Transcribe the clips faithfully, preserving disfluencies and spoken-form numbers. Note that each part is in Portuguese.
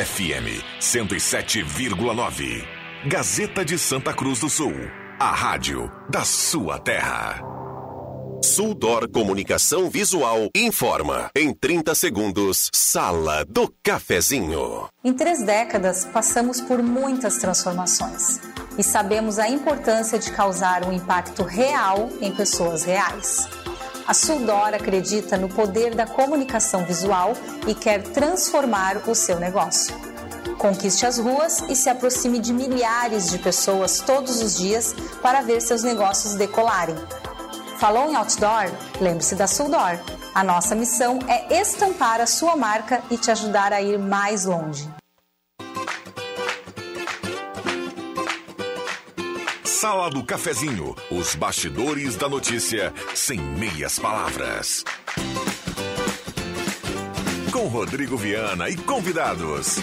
F M cento e sete vírgula nove. Gazeta de Santa Cruz do Sul, a rádio da sua terra. Sudor Comunicação Visual informa, em trinta segundos, Sala do Cafezinho. Em três décadas, passamos por muitas transformações e sabemos a importância de causar um impacto real em pessoas reais. A Sudor acredita no poder da comunicação visual e quer transformar o seu negócio. Conquiste as ruas e se aproxime de milhares de pessoas todos os dias para ver seus negócios decolarem. Falou em outdoor? Lembre-se da Sudor. A nossa missão é estampar a sua marca e te ajudar a ir mais longe. Sala do Cafezinho, os bastidores da notícia, sem meias palavras. Com Rodrigo Viana e convidados.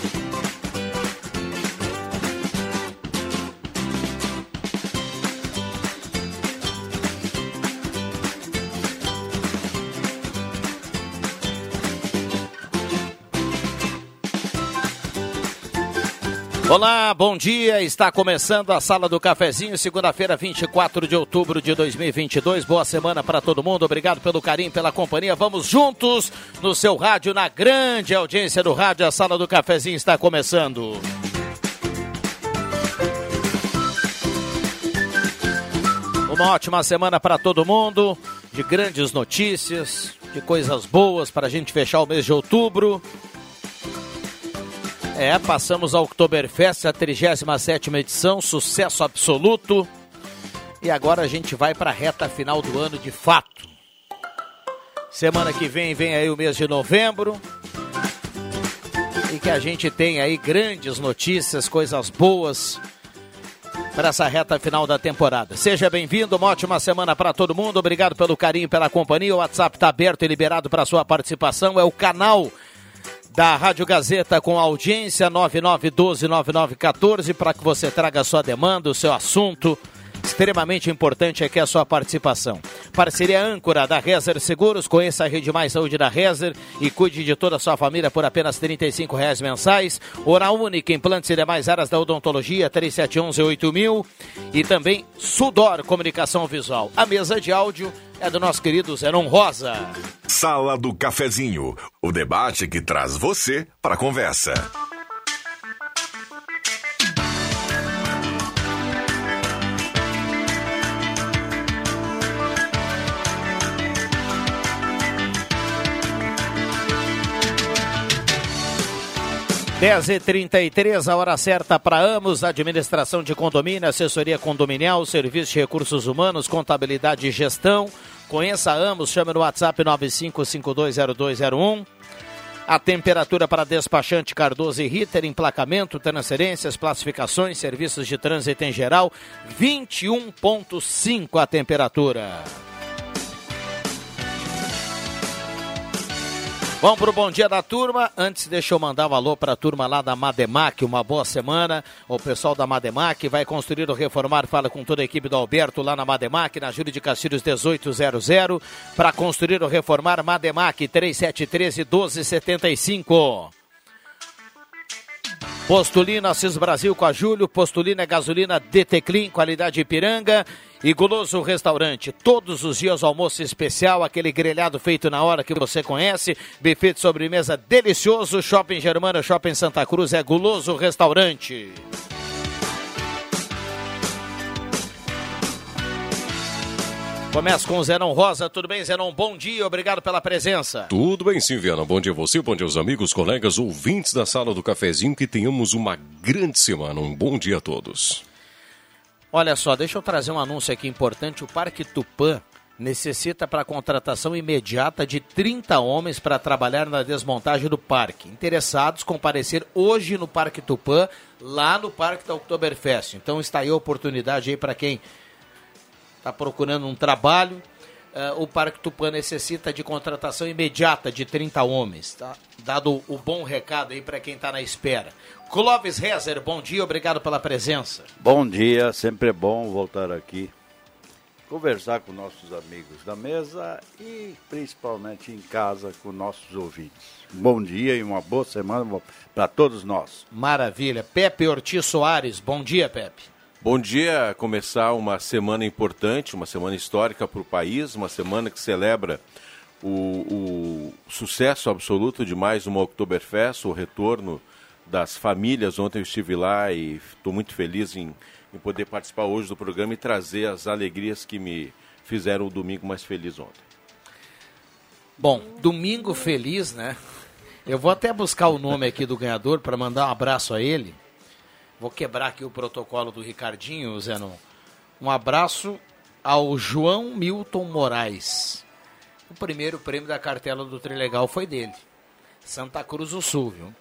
Olá, bom dia, está começando a Sala do Cafezinho, segunda-feira, vinte e quatro de outubro de dois mil e vinte e dois, boa semana para todo mundo, obrigado pelo carinho, pela companhia, vamos juntos no seu rádio, na grande audiência do rádio, a Sala do Cafezinho está começando. Uma ótima semana para todo mundo, de grandes notícias, de coisas boas para a gente fechar o mês de outubro. É, passamos ao Oktoberfest, a trigésima sétima edição, sucesso absoluto. E agora a gente vai para a reta final do ano de fato. Semana que vem, vem aí o mês de novembro. E que a gente tem aí grandes notícias, coisas boas para essa reta final da temporada. Seja bem-vindo, uma ótima semana para todo mundo. Obrigado pelo carinho, pela companhia. O WhatsApp está aberto e liberado para sua participação. É o canal da Rádio Gazeta com audiência nove nove um dois nove nove um quatro, para que você traga a sua demanda, o seu assunto. Extremamente importante aqui a sua participação. Parceria âncora da Rezer Seguros, conheça a rede mais saúde da Rezer e cuide de toda a sua família por apenas trinta e cinco reais mensais. Ora Única, implantes e demais áreas da odontologia, três sete um um oito mil. E também Sudor Comunicação Visual. A mesa de áudio é do nosso querido Zenon Rosa. Sala do Cafezinho, o debate que traz você para a conversa. dez e trinta e três, a hora certa para Amos, administração de condomínio, assessoria condominial, serviço de recursos humanos, contabilidade e gestão. Conheça a Amos, chame no WhatsApp nove cinco cinco dois zero dois zero um. A temperatura para despachante Cardoso e Ritter, emplacamento, transferências, classificações, serviços de trânsito em geral, vinte e um vírgula cinco a temperatura. Vamos para o bom dia da turma. Antes, deixa eu mandar um alô para a turma lá da Mademac. Uma boa semana. O pessoal da Mademac vai construir ou reformar. Fala com toda a equipe do Alberto lá na Mademac, na Júlio de Castilhos dezoito zero zero. Para construir ou reformar, Mademac três sete um três um dois sete cinco. Postulina, Assis Brasil com a Júlio. Postulina é gasolina Deteclin, qualidade Ipiranga. E Guloso Restaurante, todos os dias almoço especial, aquele grelhado feito na hora que você conhece, buffet de sobremesa delicioso, Shopping Germana, Shopping Santa Cruz, é Guloso Restaurante. Começa com o Zenon Rosa. Tudo bem, Zenon? Bom dia, obrigado pela presença. Tudo bem, sim, Viana. Bom dia a você, bom dia aos amigos, colegas, ouvintes da Sala do Cafezinho, que tenhamos uma grande semana. Um bom dia a todos. Olha só, deixa eu trazer um anúncio aqui importante. O Parque Tupã necessita para contratação imediata de trinta homens para trabalhar na desmontagem do parque. Interessados, comparecer hoje no Parque Tupã, lá no Parque da Oktoberfest. Então está aí a oportunidade aí para quem está procurando um trabalho. Uh, o Parque Tupã necessita de contratação imediata de trinta homens, tá? Dado o bom recado aí para quem está na espera. Clóvis Rezer, bom dia, obrigado pela presença. Bom dia, sempre é bom voltar aqui. conversar com nossos amigos da mesa e principalmente em casa com nossos ouvintes. Bom dia e uma boa semana para todos nós. Maravilha. Pepe Ortiz Soares, bom dia, Pepe. Bom dia, começar uma semana importante, uma semana histórica para o país, uma semana que celebra o, o sucesso absoluto de mais uma Oktoberfest, o retorno das famílias. Ontem eu estive lá e estou muito feliz em, em poder participar hoje do programa e trazer as alegrias que me fizeram o domingo mais feliz ontem. Bom, domingo feliz, né? Eu vou até buscar o nome aqui do ganhador para mandar um abraço a ele. Vou quebrar aqui o protocolo do Ricardinho, Zenon. Um abraço ao João Milton Moraes. O primeiro prêmio da cartela do Trilegal foi dele. Santa Cruz do Sul, viu?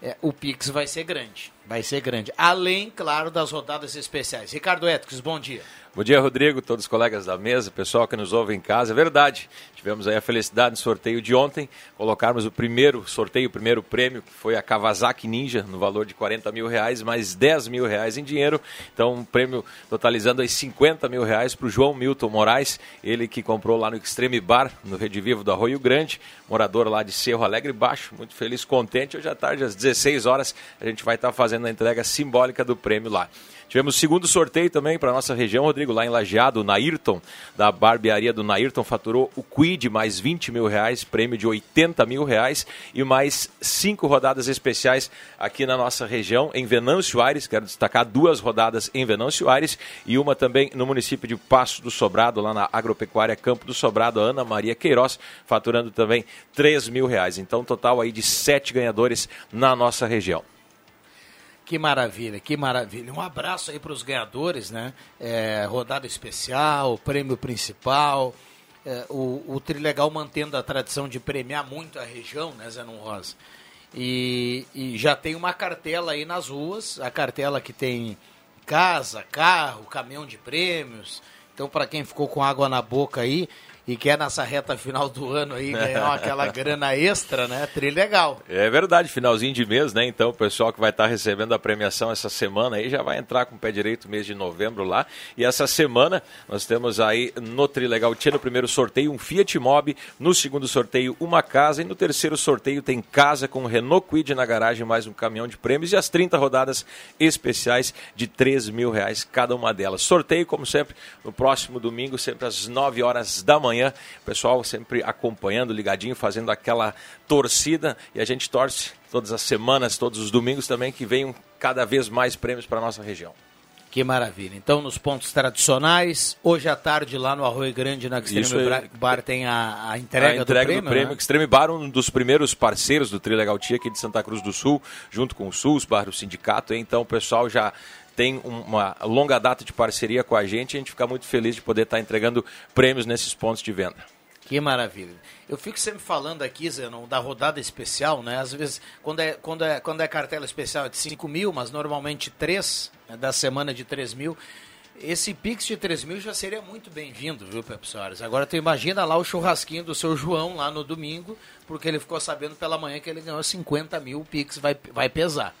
É, o Pix vai ser grande, vai ser grande. Além, claro, das rodadas especiais. Ricardo Etques, bom dia. Bom dia, Rodrigo, todos os colegas da mesa, pessoal que nos ouve em casa. É verdade, tivemos aí a felicidade no sorteio de ontem, colocarmos o primeiro sorteio, o primeiro prêmio, que foi a Kawasaki Ninja, no valor de quarenta mil reais, mais dez mil reais em dinheiro. Então, um prêmio totalizando aí cinquenta mil reais para o João Milton Moraes, ele que comprou lá no Extreme Bar, no Redivivo do Arroio Grande, morador lá de Cerro Alegre Baixo, muito feliz, contente. Hoje à tarde, às dezesseis horas, a gente vai estar fazendo a entrega simbólica do prêmio lá. Tivemos o segundo sorteio também para a nossa região, Rodrigo, lá em Lajeado. O Nairton, da barbearia do Nairton, faturou o Quid, mais vinte mil reais, prêmio de oitenta mil reais, e mais cinco rodadas especiais aqui na nossa região, em Venâncio Aires. Quero destacar duas rodadas em Venâncio Aires e uma também no município de Passo do Sobrado, lá na agropecuária Campo do Sobrado, a Ana Maria Queiroz, faturando também três mil reais. Então, total aí de sete ganhadores na nossa região. Que maravilha, que maravilha. Um abraço aí para os ganhadores, né? É, rodada especial, prêmio principal, é, o, o Trilegal mantendo a tradição de premiar muito a região, né, Zenon Rosa? E, e já tem uma cartela aí nas ruas, a cartela que tem casa, carro, caminhão de prêmios. Então, para quem ficou com água na boca aí e quer nessa reta final do ano aí ganhar aquela grana extra, né? Trilegal. É verdade, finalzinho de mês, né? Então o pessoal que vai estar recebendo a premiação essa semana aí já vai entrar com o pé direito mês de novembro lá. E essa semana nós temos aí no Trilegal tinha no primeiro sorteio um Fiat Mobi, no segundo sorteio uma casa e no terceiro sorteio tem casa com Renault Quid na garagem, mais um caminhão de prêmios e as trinta rodadas especiais de três mil reais cada uma delas. Sorteio, como sempre, no próximo domingo, sempre às nove horas da manhã. O pessoal sempre acompanhando, ligadinho, fazendo aquela torcida e a gente torce todas as semanas, todos os domingos também, que venham cada vez mais prêmios para a nossa região. Que maravilha. Então, nos pontos tradicionais, hoje à tarde lá no Arroio Grande, na Extreme é... Bar, tem a, a, entrega, a entrega do prêmio. Do prêmio, né? Extreme Bar, um dos primeiros parceiros do Trilegal Tia aqui de Santa Cruz do Sul, junto com o SUS, Bar do Sindicato. Então, o pessoal já tem uma longa data de parceria com a gente e a gente fica muito feliz de poder estar entregando prêmios nesses pontos de venda. Que maravilha. Eu fico sempre falando aqui, Zenon, da rodada especial, né? Às vezes, quando é, quando é, quando é cartela especial é de cinco mil, mas normalmente três, né? Da semana de três mil. Esse Pix de três mil já seria muito bem-vindo, viu, Pepe Soares? Agora tu imagina lá o churrasquinho do seu João lá no domingo, porque ele ficou sabendo pela manhã que ele ganhou cinquenta mil, o Pix vai, vai pesar.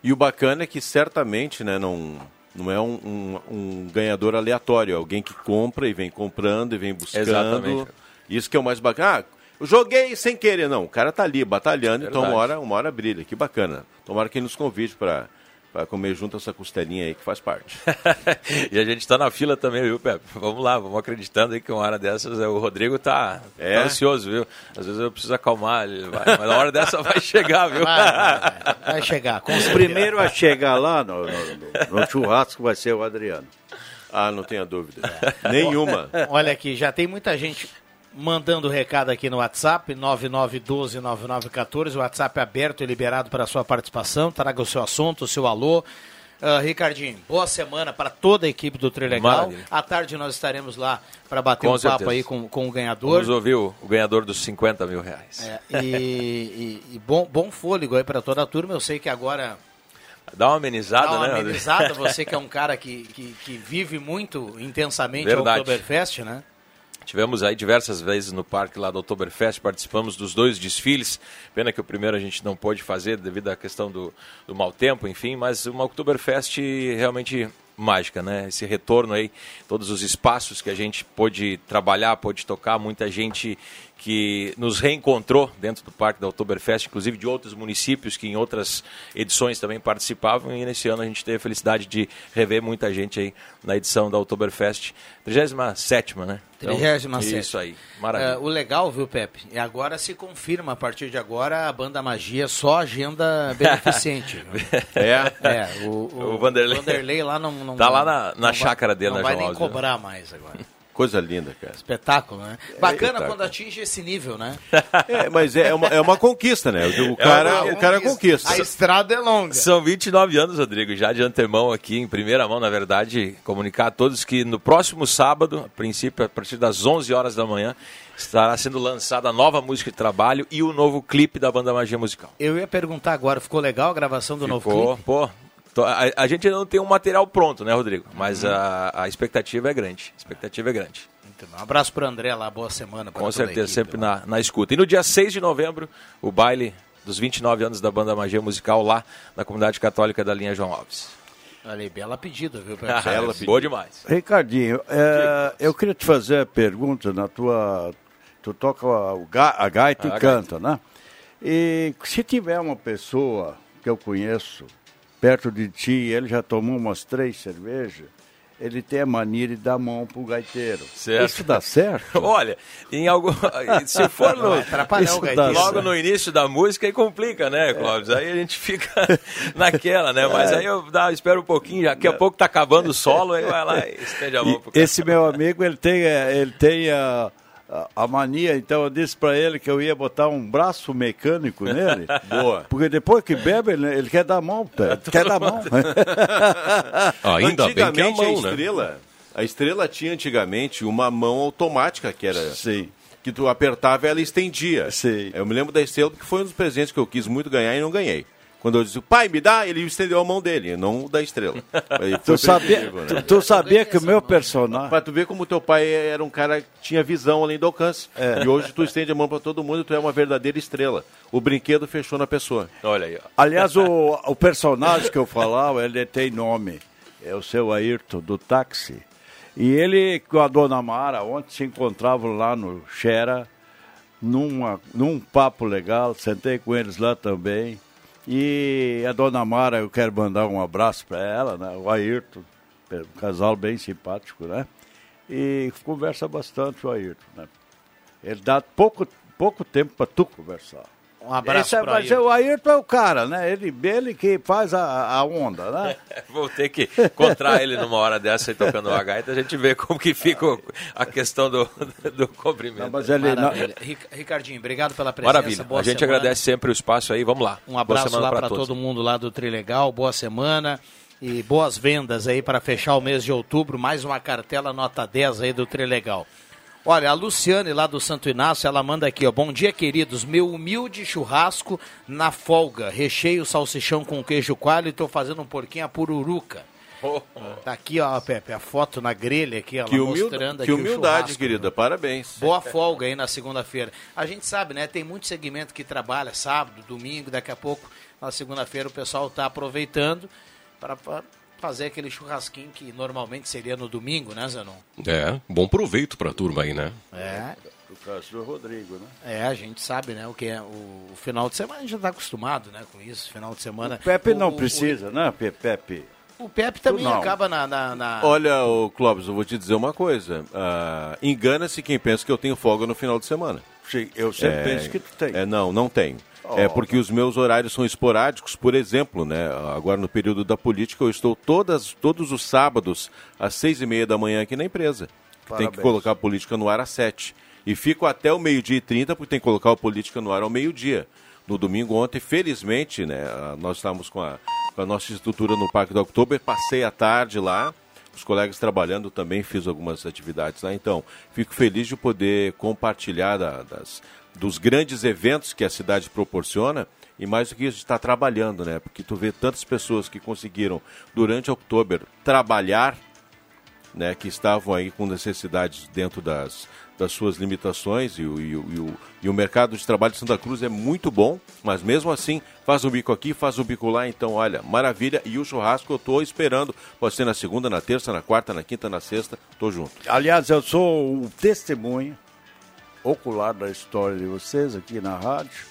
E o bacana é que certamente, né, não, não é um, um, um ganhador aleatório, é alguém que compra e vem comprando e vem buscando. Exatamente. Isso que é o mais bacana. Ah, joguei sem querer, não. O cara tá ali batalhando, é então uma hora, uma hora brilha. Que bacana. Tomara que nos convide para... Vai comer junto essa costelinha aí que faz parte. E a gente tá na fila também, viu, Pepe? Vamos lá, vamos acreditando aí que uma hora dessas o Rodrigo tá, é. tá ansioso, viu? Às vezes eu preciso acalmar ele, vai, mas na hora dessa vai chegar, viu? Vai, vai, vai. vai chegar. Com os primeiros a chegar lá no, no, no, no churrasco vai ser o Adriano. Ah, não tenha dúvida. É. Nenhuma. Olha aqui, já tem muita gente mandando recado aqui no WhatsApp, nove nove um dois nove nove um quatro, o WhatsApp é aberto e liberado para a sua participação, traga o seu assunto, o seu alô. Uh, Ricardinho, boa semana para toda a equipe do Trilegal. Maravilha. À tarde nós estaremos lá para bater com um certeza. papo aí com, com o ganhador. Vamos ouvir o, o ganhador dos cinquenta mil reais. É, e e, e bom, bom fôlego aí para toda a turma, eu sei que agora... Dá uma amenizada, né? Dá uma né, amenizada, você que é um cara que, que, que vive muito intensamente o Oktoberfest, né? Tivemos aí diversas vezes no parque lá do Oktoberfest, participamos dos dois desfiles, pena que o primeiro a gente não pôde fazer devido à questão do, do mau tempo, enfim, mas uma Oktoberfest realmente mágica, né? Esse retorno aí, todos os espaços que a gente pôde trabalhar, pôde tocar, muita gente que nos reencontrou dentro do Parque da Oktoberfest, inclusive de outros municípios que em outras edições também participavam, e nesse ano a gente teve a felicidade de rever muita gente aí na edição da Oktoberfest, trigésima sétima, né? Então, trigésima sétima. Isso aí, maravilha. Uh, o legal, viu, Pepe, é agora se confirma, a partir de agora, a Banda Magia só agenda beneficente. É? É, o, o, o Vanderlei. Vanderlei lá não... não tá lá na, na chácara dele, na João Alves. Não vai nem cobrar, né? Mais agora. Coisa linda, cara. Espetáculo, né? Bacana é, quando atinge esse nível, né? É, mas é uma, é uma conquista, né? O cara, é uma, o cara conquista. A estrada é longa. São vinte e nove anos, Rodrigo, já de antemão aqui, em primeira mão, na verdade, comunicar a todos que no próximo sábado, a princípio, a partir das onze horas da manhã, estará sendo lançada a nova música de trabalho e o novo clipe da Banda Magia Musical. Eu ia perguntar agora, ficou legal a gravação do ficou, novo clipe? Pô, A, a gente ainda não tem um material pronto, né, Rodrigo? Mas uhum. a, a expectativa é grande. A expectativa é grande. Então, um abraço para o André lá, boa semana. Com certeza, equipe, sempre na, na escuta. E no dia seis de novembro, o baile dos vinte e nove anos da Banda Magia Musical lá na comunidade católica da linha João Alves. Olha aí, bela pedida, viu? Bela pedida. Boa demais. Ricardinho, é, eu queria te fazer a pergunta na tua... Tu toca o ga, a gaita a e a canta, gaita. Né? E se tiver uma pessoa que eu conheço perto de ti, ele já tomou umas três cervejas, ele tem a mania de dar a mão pro gaiteiro. Certo. Isso dá certo? Olha, em algum... se for no... é, atrapalhar o gaiteiro logo no início da música, aí complica, né, Clóvis? É. Aí a gente fica naquela, né? É. Mas aí eu dá, espero um pouquinho, daqui a pouco tá acabando o solo, aí vai lá e estende a mão pro cara. Esse meu amigo, ele tem, ele tem a... a mania, então eu disse pra ele que eu ia botar um braço mecânico nele. Boa. Porque depois que bebe, ele, ele quer dar a mão, pé. Quer dar a mão. Ah, ainda bem que é a mão, a estrela, né? A estrela tinha antigamente uma mão automática que era... Sim. Que tu apertava e ela estendia. Sim. Eu me lembro da estrela porque foi um dos presentes que eu quis muito ganhar e não ganhei. Quando eu disse, pai, me dá, ele estendeu a mão dele, não da estrela. Tu sabia, né? tu, tu sabia que o meu personagem... Pra tu ver como teu pai era um cara que tinha visão além do alcance. É. E hoje tu estende a mão pra todo mundo e tu é uma verdadeira estrela. O brinquedo fechou na pessoa. Olha aí. Ó. Aliás, o, o personagem que eu falava, ele tem nome. É o seu Ayrton, do táxi. E ele, com a dona Mara, ontem se encontravam lá no Xera, numa, num papo legal, sentei com eles lá também. E a dona Mara, eu quero mandar um abraço para ela, né? O Ayrton, um casal bem simpático, né? E conversa bastante o Ayrton, né? Ele dá pouco, pouco tempo para tu conversar. Um abraço para o Ayrton. Mas o Ayrton é o cara, né? Ele, ele que faz a, a onda, né? Vou ter que encontrar ele numa hora dessa aí tocando uma gaita, a gente vê como que fica a questão do, do cobrimento. Não, mas ele, não... Ricardinho, obrigado pela presença. Maravilha, boa a gente semana. Agradece sempre o espaço aí, vamos lá. Um abraço lá para todo mundo lá do Trilegal, boa semana e boas vendas aí para fechar o mês de outubro, mais uma cartela nota dez aí do Trilegal. Olha, a Luciane lá do Santo Inácio, ela manda aqui, ó. Bom dia, queridos. Meu humilde churrasco na folga. Recheio salsichão com queijo coalho e tô fazendo um porquinho à pururuca. Oh. Tá aqui, ó, Pepe, a foto na grelha aqui, ó, que ela mostrando aqui o churrasco. Que humildade, querida. Parabéns. Boa folga aí na segunda-feira. A gente sabe, né? Tem muito segmento que trabalha sábado, domingo, daqui a pouco, na segunda-feira, o pessoal tá aproveitando para... fazer aquele churrasquinho que normalmente seria no domingo, né, Zanon? É, bom proveito pra turma aí, né? É. O caso do Rodrigo, né? É, a gente sabe, né, o que é o final de semana, a gente já tá acostumado, né, com isso, final de semana... O Pepe o, não o, precisa, o... né, Pepe? O Pepe também não. acaba na, na, na... Olha, ô, Clóvis, eu vou te dizer uma coisa, ah, engana-se quem pensa que eu tenho folga no final de semana. Eu sempre é... penso que tu tem. É, não, não tenho. É porque os meus horários são esporádicos, por exemplo, né? Agora no período da política eu estou todas, todos os sábados às seis e meia da manhã aqui na empresa. Parabéns. Tem que colocar a política no ar às sete. E fico até o meio-dia e trinta porque tem que colocar a política no ar ao meio-dia. No domingo ontem, felizmente, né? Nós estávamos com a, com a nossa estrutura no Parque do Oktober, passei a tarde lá. Os colegas trabalhando também, fiz algumas atividades lá. Então, fico feliz de poder compartilhar da, das... dos grandes eventos que a cidade proporciona, e mais do que isso, está trabalhando, né? Porque tu vê tantas pessoas que conseguiram, durante outubro, trabalhar né, que estavam aí com necessidades dentro das, das suas limitações, e o, e, o, e, o, e o mercado de trabalho de Santa Cruz é muito bom, mas mesmo assim faz um bico aqui, faz um bico lá, então olha, maravilha. E o churrasco eu estou esperando, pode ser na segunda, na terça, na quarta, na quinta, na sexta, estou junto. Aliás, eu sou o testemunho ocular da história de vocês aqui na rádio,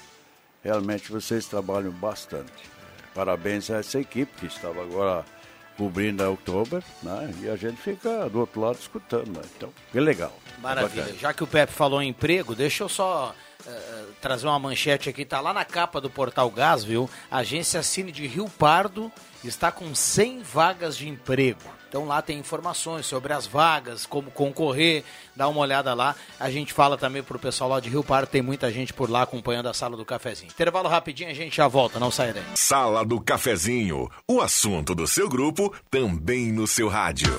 realmente vocês trabalham bastante. Parabéns a essa equipe que estava agora cobrindo a Oktober, né? E a gente fica do outro lado escutando, né? Então, que legal. Maravilha. É, já que o Pepe falou em emprego, deixa eu só uh, trazer uma manchete aqui. Está lá na capa do Portal Gás, viu? A agência Cine de Rio Pardo está com cem vagas de emprego. Então lá tem informações sobre as vagas, como concorrer, dá uma olhada lá. A gente fala também pro pessoal lá de Rio Pardo, tem muita gente por lá acompanhando a Sala do Cafezinho. Intervalo rapidinho, a gente já volta, não sai daí. Sala do Cafezinho, o assunto do seu grupo, também no seu rádio.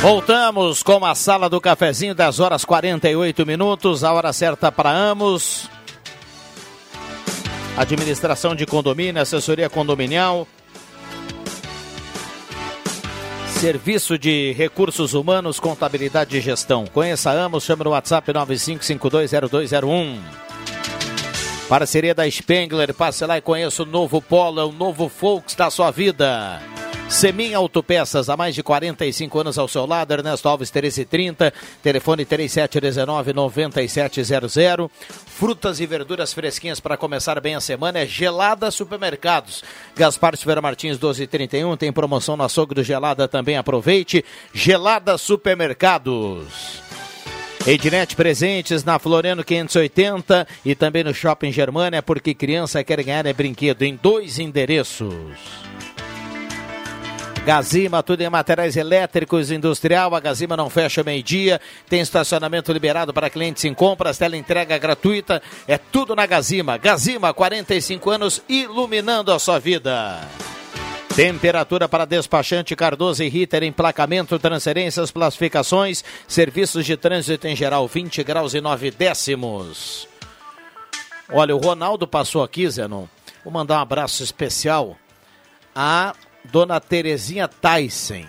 Voltamos com a Sala do Cafezinho, dez horas e quarenta e oito minutos, a hora certa para Amos. Administração de condomínio, assessoria condominial, serviço de recursos humanos, contabilidade e gestão. Conheça a Amos, chama no WhatsApp nove cinco cinco dois zero dois zero um. Parceria da Spengler, passe lá e conheça o novo Polo, é o novo Volks da sua vida. Semin Autopeças, há mais de quarenta e cinco anos ao seu lado, Ernesto Alves treze trinta, telefone três sete um nove nove sete zero zero. Frutas e verduras fresquinhas para começar bem a semana é Gelada Supermercados. Gaspar Silveira Martins doze trinta e um, tem promoção no açougue do Gelada também, aproveite. Gelada Supermercados. Ednet Presentes na Floriano quinhentos e oitenta e também no Shopping Germânia, porque criança quer ganhar é brinquedo, em dois endereços. Gazima, tudo em materiais elétricos, industrial. A Gazima não fecha meio-dia. Tem estacionamento liberado para clientes em compras, tela entrega gratuita. É tudo na Gazima. Gazima, quarenta e cinco anos, iluminando a sua vida. Temperatura para despachante Cardoso e Ritter, emplacamento, transferências, classificações, serviços de trânsito em geral, vinte graus e nove décimos. Olha, o Ronaldo passou aqui, Zenon. Vou mandar um abraço especial a Dona Terezinha Tyson.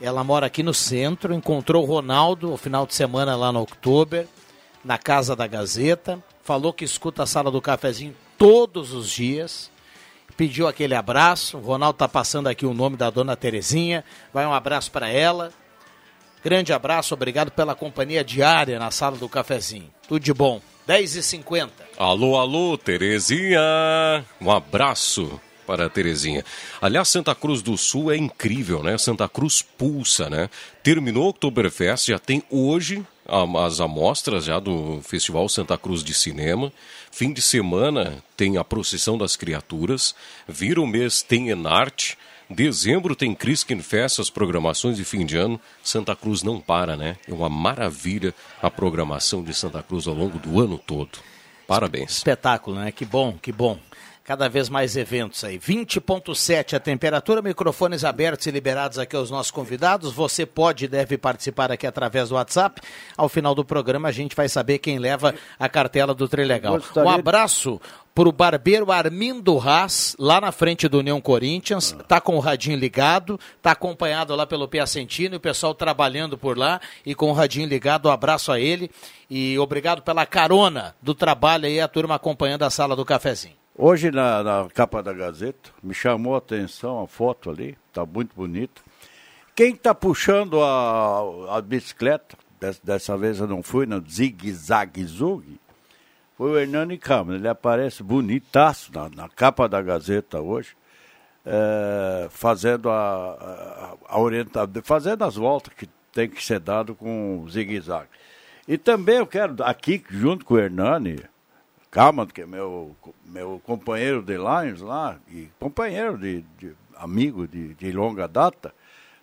Ela mora aqui no centro, encontrou o Ronaldo no final de semana lá no Oktober, na casa da Gazeta, falou que escuta a Sala do Cafezinho todos os dias, pediu aquele abraço. O Ronaldo está passando aqui o nome da Dona Terezinha, vai um abraço para ela. Grande abraço, obrigado pela companhia diária na Sala do Cafezinho. Tudo de bom. dez e cinquenta. Alô, alô, Terezinha. Um abraço para a Terezinha. Aliás, Santa Cruz do Sul é incrível, né? Santa Cruz pulsa, né? Terminou o Oktoberfest, já tem hoje as amostras já do Festival Santa Cruz de Cinema. Fim de semana tem a Procissão das Criaturas. Vira o mês, tem Enarte. Dezembro tem Criskenfest, as programações de fim de ano. Santa Cruz não para, né? É uma maravilha a programação de Santa Cruz ao longo do ano todo. Parabéns. Espetáculo, né? Que bom, que bom. Cada vez mais eventos aí. vinte e sete a temperatura, microfones abertos e liberados aqui aos nossos convidados. Você pode e deve participar aqui através do WhatsApp. Ao final do programa a gente vai saber quem leva a cartela do Trilegal. Gostaria... Um abraço para o barbeiro Armindo Haas, lá na frente do União Corinthians. Está com o radinho ligado, está acompanhado lá pelo Piacentino, o pessoal trabalhando por lá e com o radinho ligado. Um abraço a ele e obrigado pela carona do trabalho aí, a turma acompanhando a Sala do Cafezinho. Hoje, na, na capa da Gazeta, me chamou a atenção a foto ali, está muito bonita. Quem está puxando a, a bicicleta, dessa, dessa vez eu não fui, não, zigue-zague-zug, foi o Hernani Câmara. Ele aparece bonitaço na, na capa da Gazeta hoje, é, fazendo, a, a, a orienta, fazendo as voltas que tem que ser dado com o zigue-zague. E também eu quero, aqui, junto com o Hernani Calma, que é meu, meu companheiro de Lions lá, e companheiro de, de amigo de, de longa data,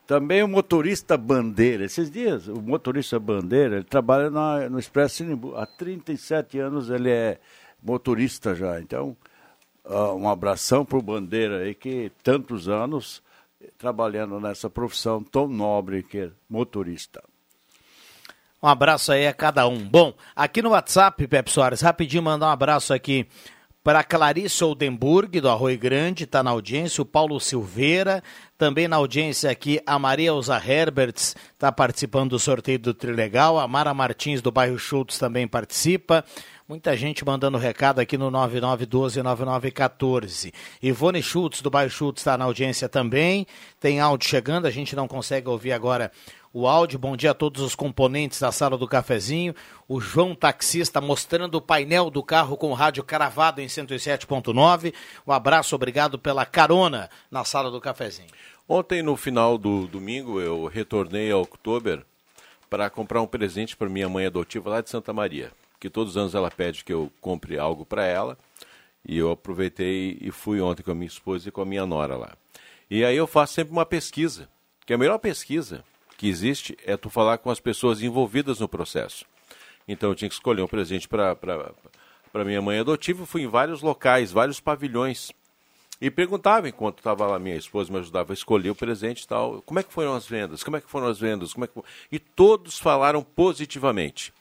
também o motorista Bandeira. Esses dias, o motorista Bandeira, ele trabalha na, no Expresso Sinimbu. Há trinta e sete anos ele é motorista já. Então, uh, um abração para o Bandeira aí, que tantos anos trabalhando nessa profissão tão nobre que é motorista. Um abraço aí a cada um. Bom, aqui no WhatsApp, Pepe Soares, rapidinho mandar um abraço aqui Para a Clarice Oldenburg, do Arroio Grande, está na audiência. O Paulo Silveira, também na audiência aqui. A Maria Elza Herberts está participando do sorteio do Trilegal. A Mara Martins, do bairro Schultz, também participa. Muita gente mandando recado aqui no nove nove um dois nove nove um quatro. Ivone Schultz, do bairro Schultz, está na audiência também. Tem áudio chegando, a gente não consegue ouvir agora o áudio. Bom dia a todos os componentes da Sala do Cafezinho. O João Taxista mostrando o painel do carro com o rádio cravado em cento e sete ponto nove. Um abraço, obrigado pela carona na Sala do Cafezinho. Ontem, no final do domingo, eu retornei ao Oktober para comprar um presente para minha mãe adotiva lá de Santa Maria, que todos os anos ela pede que eu compre algo para ela. E eu aproveitei e fui ontem com a minha esposa e com a minha nora lá. E aí eu faço sempre uma pesquisa, que é a melhor pesquisa que existe é tu falar com as pessoas envolvidas no processo. Então eu tinha que escolher um presente para para minha mãe adotiva, fui em vários locais, vários pavilhões, e perguntava, enquanto estava lá, minha esposa me ajudava a escolher o presente e tal, como é que foram as vendas, como é que foram as vendas, como é que... e todos falaram positivamente.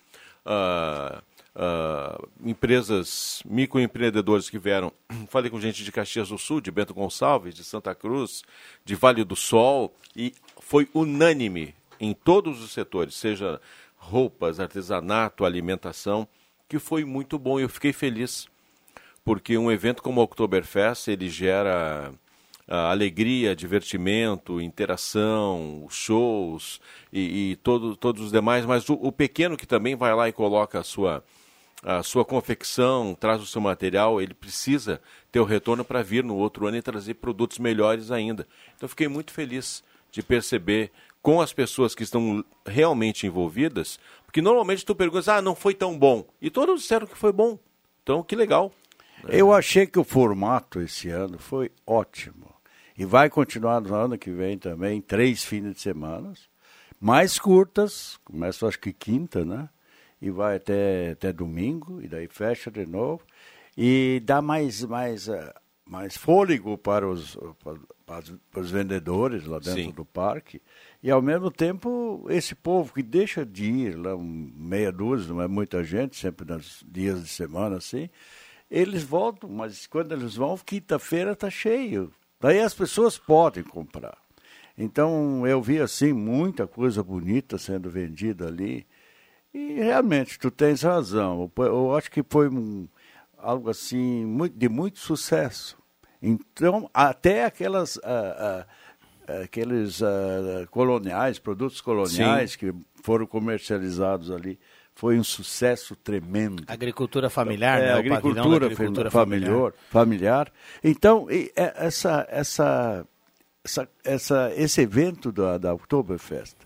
Ah, ah, empresas, microempreendedores que vieram, falei com gente de Caxias do Sul, de Bento Gonçalves, de Santa Cruz, de Vale do Sol, e foi unânime em todos os setores, seja roupas, artesanato, alimentação, que foi muito bom. Eu fiquei feliz, porque um evento como o Oktoberfest, ele gera a alegria, divertimento, interação, shows e, e todo, todos os demais, mas o, o pequeno que também vai lá e coloca a sua, a sua confecção, traz o seu material, ele precisa ter o retorno para vir no outro ano e trazer produtos melhores ainda. Então, fiquei muito feliz de perceber com as pessoas que estão realmente envolvidas, porque normalmente tu pergunta, ah, não foi tão bom, e todos disseram que foi bom, então que legal. Eu achei que o formato esse ano foi ótimo, e vai continuar no ano que vem também, três fins de semana, mais curtas, começa acho que quinta, né, e vai até, até domingo, e daí fecha de novo, e dá mais... mais mais fôlego para os, para os vendedores lá dentro, sim, do parque, e ao mesmo tempo esse povo que deixa de ir lá, meia dúzia, não é muita gente, sempre nos dias de semana assim, eles voltam, mas quando eles vão, quinta-feira está cheio, daí as pessoas podem comprar. Então eu vi assim muita coisa bonita sendo vendida ali, e realmente tu tens razão, eu acho que foi um algo assim, muito, de muito sucesso. Então, até aquelas, ah, ah, aqueles ah, coloniais, produtos coloniais, sim, que foram comercializados ali, foi um sucesso tremendo. Agricultura familiar, é, né? Agricultura, agricultura familiar. familiar. Então, e, essa, essa, essa, essa, esse evento da, da Oktoberfest,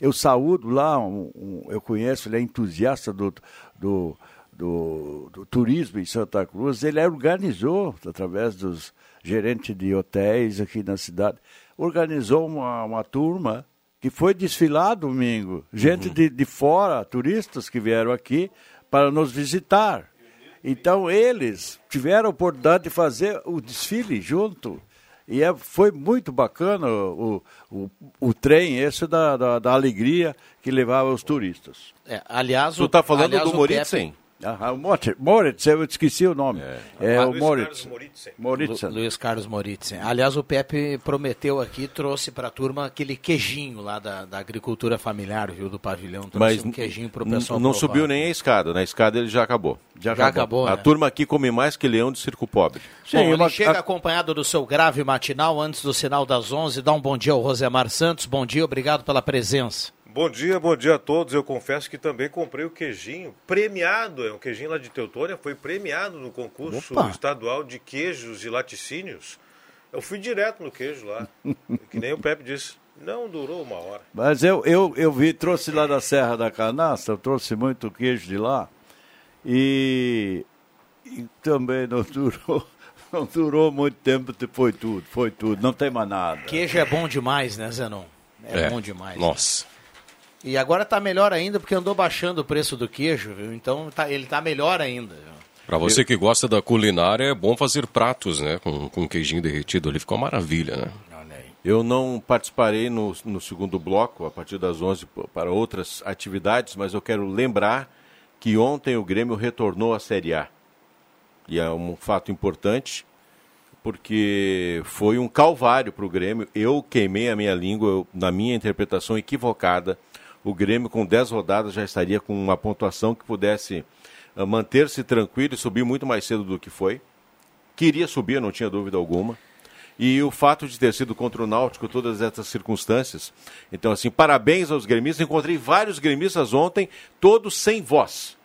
eu saúdo lá, um, um, eu conheço, ele é entusiasta do... do Do, do turismo em Santa Cruz, ele organizou, através dos gerentes de hotéis aqui na cidade, organizou uma, uma turma que foi desfilar domingo. Gente uhum. de, de fora, turistas que vieram aqui para nos visitar. Então, eles tiveram a oportunidade de fazer o desfile junto. E é, foi muito bacana o, o, o trem, esse da, da, da alegria que levava os turistas. É, aliás, tu está falando aliás, do Moritzen? Ah, o Moritz, eu esqueci o nome. É, é o Luiz Moritz. Carlos Moritzen. Lu, Luiz Carlos Moritzen. Aliás, o Pepe prometeu aqui, trouxe para a turma aquele queijinho lá da, da agricultura familiar, viu, do pavilhão. Trouxe Mas um queijinho para o pessoal Não provar. Subiu nem a escada, na escada ele já acabou. Já, já acabou. acabou. A né? turma aqui come mais que leão de circo pobre. Sim, bom, ele uma... chega acompanhado do seu grave matinal antes do sinal das onze. Dá um bom dia ao Rosemar Santos. Bom dia, obrigado pela presença. Bom dia, bom dia a todos. Eu confesso que também comprei o queijinho premiado, é um queijinho lá de Teutônia, foi premiado no concurso Opa. estadual de queijos e laticínios. Eu fui direto no queijo lá, que nem o Pepe disse, não durou uma hora. Mas eu, eu, eu vi, trouxe lá da Serra da Canastra, eu trouxe muito queijo de lá e, e também não durou. Não durou muito tempo, foi tudo, foi tudo, não tem mais nada. Queijo é bom demais, né, Zenon? É, é bom demais. Nossa. Né? E agora está melhor ainda, porque andou baixando o preço do queijo, viu? Então tá, ele está melhor ainda. Para você que gosta da culinária, é bom fazer pratos, né? Com, com queijinho derretido ali, ficou uma maravilha, né? Olha aí. Eu não participarei no, no segundo bloco, a partir das onze, para outras atividades, mas eu quero lembrar que ontem o Grêmio retornou à Série A. e é um fato importante, porque foi um calvário para o Grêmio. Eu queimei a minha língua, eu, na minha interpretação equivocada, o Grêmio com dez rodadas já estaria com uma pontuação que pudesse uh, manter-se tranquilo e subir muito mais cedo do que foi. Queria subir, não tinha dúvida alguma. E o fato de ter sido contra o Náutico, todas essas circunstâncias. Então, assim, parabéns aos gremistas. Encontrei vários gremistas ontem, todos sem voz.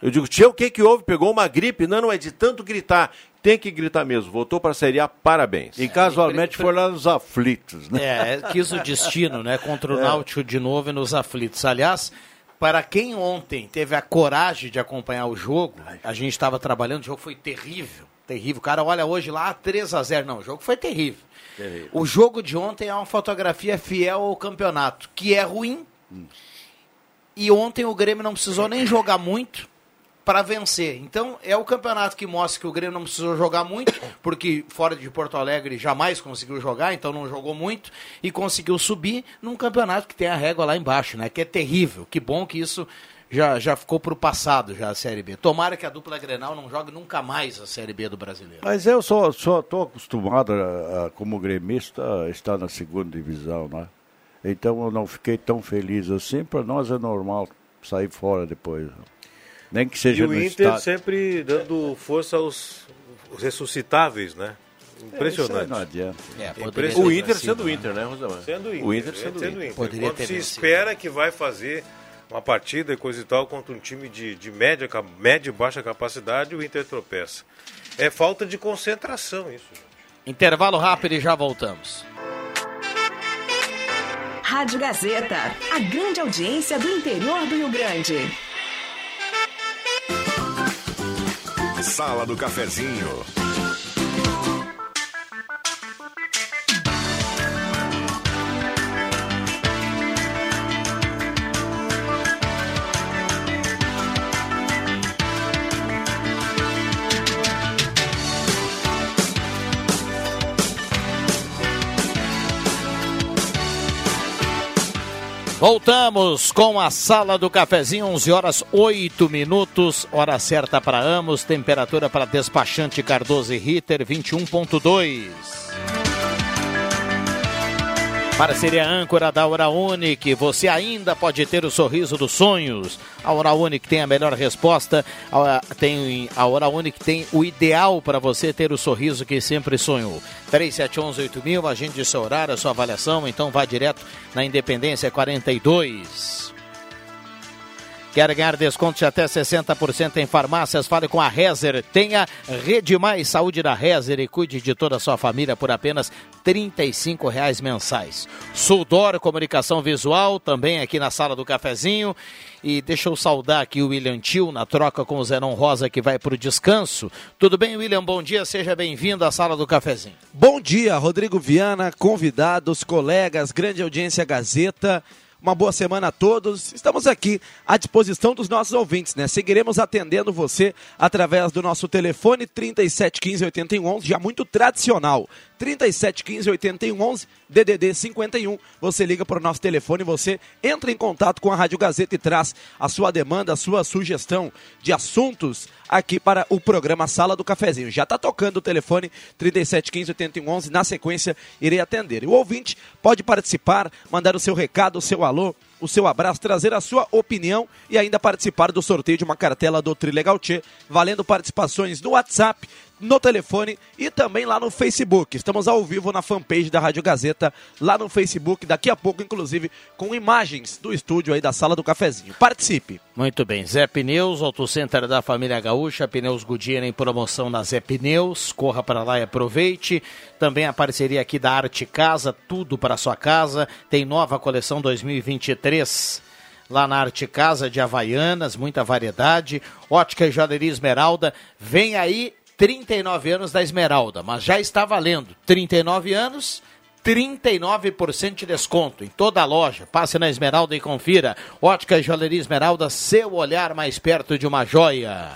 Eu digo, tchê, o que que houve? Pegou uma gripe? Não, não, é de tanto gritar. Tem que gritar mesmo. Voltou para a Série A, parabéns. E casualmente foi lá nos Aflitos, né? É, quis o destino, né? Contra o é. Náutico de novo e nos Aflitos. Aliás, para quem ontem teve a coragem de acompanhar o jogo, a gente estava trabalhando, o jogo foi terrível. Terrível. O cara olha hoje lá, três a zero. Não, o jogo foi terrível. terrível. O jogo de ontem é uma fotografia fiel ao campeonato, que é ruim. Hum. E ontem o Grêmio não precisou nem jogar muito para vencer. Então, é o campeonato que mostra que o Grêmio não precisou jogar muito, porque fora de Porto Alegre jamais conseguiu jogar, então não jogou muito, e conseguiu subir num campeonato que tem a régua lá embaixo, né? Que é terrível. Que bom que isso... Já, já ficou pro passado, já, a Série B. Tomara que a dupla Grenal não jogue nunca mais a Série B do brasileiro. Mas eu só, só tô acostumado, a, a, como gremista, a estar na segunda divisão, né? Então eu não fiquei tão feliz assim. Para nós é normal sair fora depois. Nem que seja no estádio. E o Inter sempre dando força aos ressuscitáveis, né? Impressionante. É, não adianta. É, Impressionante. O Inter sendo o Inter, né, Rosamar? Sendo o Inter. O Inter sendo o Inter. Inter. Poderia Enquanto ter se vencido. Espera que vai fazer... uma partida e coisa e tal, contra um time de, de média, média e baixa capacidade, o Inter tropeça. É falta de concentração isso, gente. Intervalo rápido e já voltamos. Rádio Gazeta, a grande audiência do interior do Rio Grande. Sala do Cafezinho. Voltamos com a Sala do Cafezinho, onze horas oito minutos, hora certa para Amos, temperatura para despachante Cardoso e Ritter, vinte e um vírgula dois. Parceria âncora da Ora Única, você ainda pode ter o sorriso dos sonhos. A Ora Única tem a melhor resposta, a, tem, a Ora Única tem o ideal para você ter o sorriso que sempre sonhou. três sete um um oito mil, agende o seu horário, a sua avaliação, então vá direto na Independência quarenta e dois. Quer ganhar desconto de até sessenta por cento em farmácias? Fale com a Rezer. Tenha Rede Mais Saúde da Rezer e cuide de toda a sua família por apenas trinta e cinco reais mensais. Sudor Comunicação Visual, também aqui na Sala do Cafezinho. E deixa eu saudar aqui o William Tio, na troca com o Zenon Rosa, que vai para o descanso. Tudo bem, William? Bom dia, seja bem-vindo à Sala do Cafezinho. Bom dia, Rodrigo Viana, convidados, colegas, grande audiência Gazeta. Uma boa semana a todos. Estamos aqui à disposição dos nossos ouvintes, né? Seguiremos atendendo você através do nosso telefone trinta e sete quinze oitenta e um onze, já muito tradicional. trinta e sete quinze oitenta e um onze, D D D cinquenta e um. Você liga para o nosso telefone, você entra em contato com a Rádio Gazeta e traz a sua demanda, a sua sugestão de assuntos aqui para o programa Sala do Cafezinho. Já está tocando o telefone trinta e sete quinze oitenta e um onze, na sequência irei atender. E o ouvinte pode participar, mandar o seu recado, o seu alô, o seu abraço, trazer a sua opinião e ainda participar do sorteio de uma cartela do Trilegal Tchê, valendo participações no WhatsApp, no telefone e também lá no Facebook. Estamos ao vivo na fanpage da Rádio Gazeta, lá no Facebook, daqui a pouco, inclusive, com imagens do estúdio aí da Sala do Cafezinho. Participe! Muito bem, Zé Pneus, autocenter da família gaúcha, Pneus Goodyear em promoção na Zé Pneus, corra para lá e aproveite. Também a parceria aqui da Arte Casa, tudo para sua casa, tem nova coleção dois mil e vinte e três. Lá na Arte Casa de Havaianas, muita variedade, ótica e joalheria Esmeralda, vem aí trinta e nove anos da Esmeralda, mas já está valendo. trinta e nove anos, trinta e nove por cento de desconto em toda a loja. Passe na Esmeralda e confira. Ótica e Joalheria Esmeralda, seu olhar mais perto de uma joia.